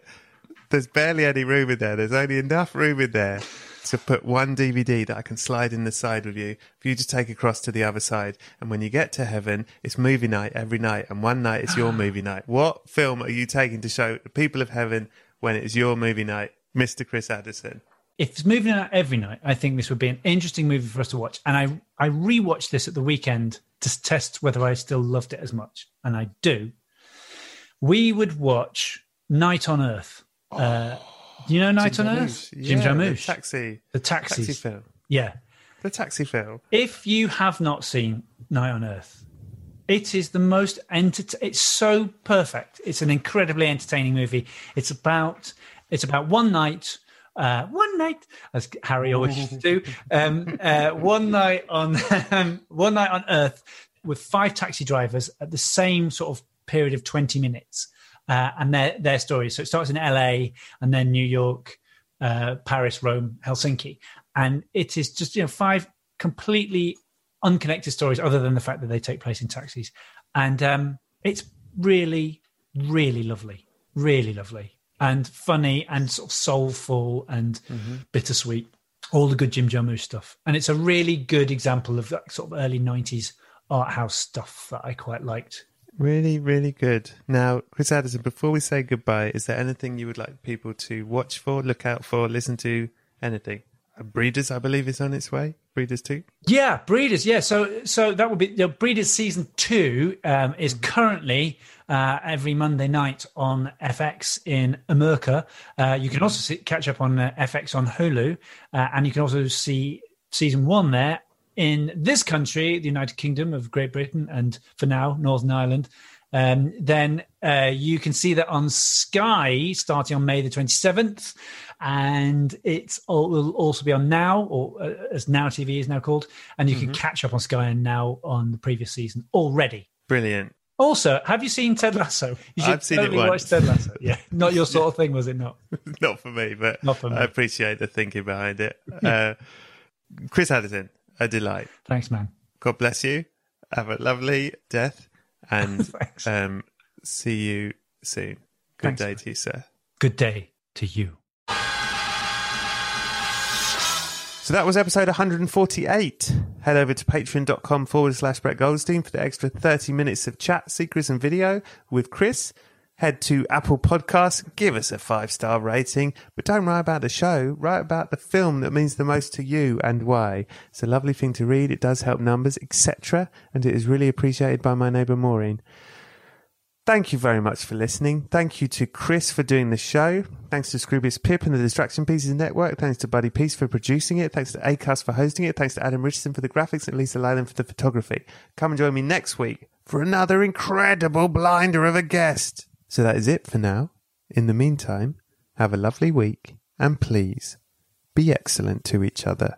There's barely any room in there. There's only enough room in there to put one D V D that I can slide in the side with you for you to take across to the other side. And when you get to heaven, it's movie night every night. And one night it's your movie night. What film are you taking to show the people of heaven when it's your movie night, Mister Chris Addison? If it's movie night every night, I think this would be an interesting movie for us to watch. And I, I rewatched this at the weekend to test whether I still loved it as much. And I do. We would watch Night on Earth. Uh, you know Night Jim on Earth? Yeah, Jim Jarmusch. The Taxi. The Taxi. Taxi film. Yeah. The Taxi film. If you have not seen Night on Earth, it is the most... Enter- it's so perfect. It's an incredibly entertaining movie. It's about it's about one night... Uh, one night, as Harry always used to do, um, uh, one night on um, one night on Earth with five taxi drivers at the same sort of period of twenty minutes. Uh, and their their stories. So it starts in L A and then New York, uh, Paris, Rome, Helsinki, and it is just you know five completely unconnected stories, other than the fact that they take place in taxis. And um, it's really, really lovely, really lovely, and funny, and sort of soulful, and mm-hmm. bittersweet. All the good Jim Jarmusch stuff, and it's a really good example of that sort of early nineties art house stuff that I quite liked. Really, really good. Now, Chris Addison, before we say goodbye, is there anything you would like people to watch for, look out for, listen to, anything? Breeders, I believe, is on its way. Breeders two? Yeah, Breeders, yeah. So so that would be... You know, Breeders season two um, is currently uh, every Monday night on F X in America. Uh, you can also see, catch up on uh, F X on Hulu, uh, and you can also see season one there. In this country, the United Kingdom of Great Britain, and for now, Northern Ireland, um, then uh, you can see that on Sky starting on May the twenty-seventh. And it will also be on Now, or uh, as Now T V is now called. And you mm-hmm. can catch up on Sky and Now on the previous season already. Brilliant. Also, have you seen Ted Lasso? You should I've seen totally it once. Watch Ted Lasso. Yeah, not your sort yeah. of thing, was it not? Not for me, but not for me. I appreciate the thinking behind it. Uh, Chris Addison. A delight. Thanks, man. God bless you. Have a lovely death, and um, see you soon. Good Thanks, day man. To you, sir. Good day to you. So that was episode one hundred forty-eight. Head over to patreon.com forward slash Brett Goldstein for the extra thirty minutes of chat, secrets and video with Chris. Head to Apple Podcasts, give us a five-star rating, but don't write about the show, write about the film that means the most to you and why. It's a lovely thing to read, it does help numbers, et cetera, and it is really appreciated by my neighbour Maureen. Thank you very much for listening. Thank you to Chris for doing the show. Thanks to Scroobius Pip and the Distraction Pieces Network. Thanks to Buddy Peace for producing it. Thanks to Acast for hosting it. Thanks to Adam Richardson for the graphics and Lisa Leyland for the photography. Come and join me next week for another incredible blinder of a guest. So that is it for now. In the meantime, have a lovely week and please be excellent to each other.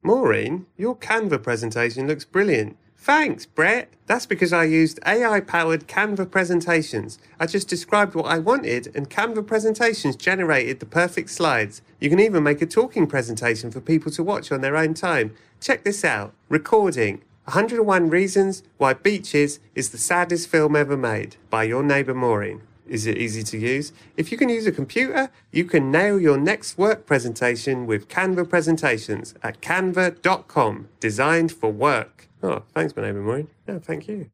Maureen, your Canva presentation looks brilliant. Thanks, Brett. That's because I used A I-powered Canva presentations. I just described what I wanted, and Canva presentations generated the perfect slides. You can even make a talking presentation for people to watch on their own time. Check this out. Recording. one hundred and one Reasons Why Beaches is the Saddest Film Ever Made by your neighbour Maureen. Is it easy to use? If you can use a computer, you can nail your next work presentation with Canva presentations at canva dot com. Designed for work. Oh, thanks, my neighbour Maureen. No, thank you.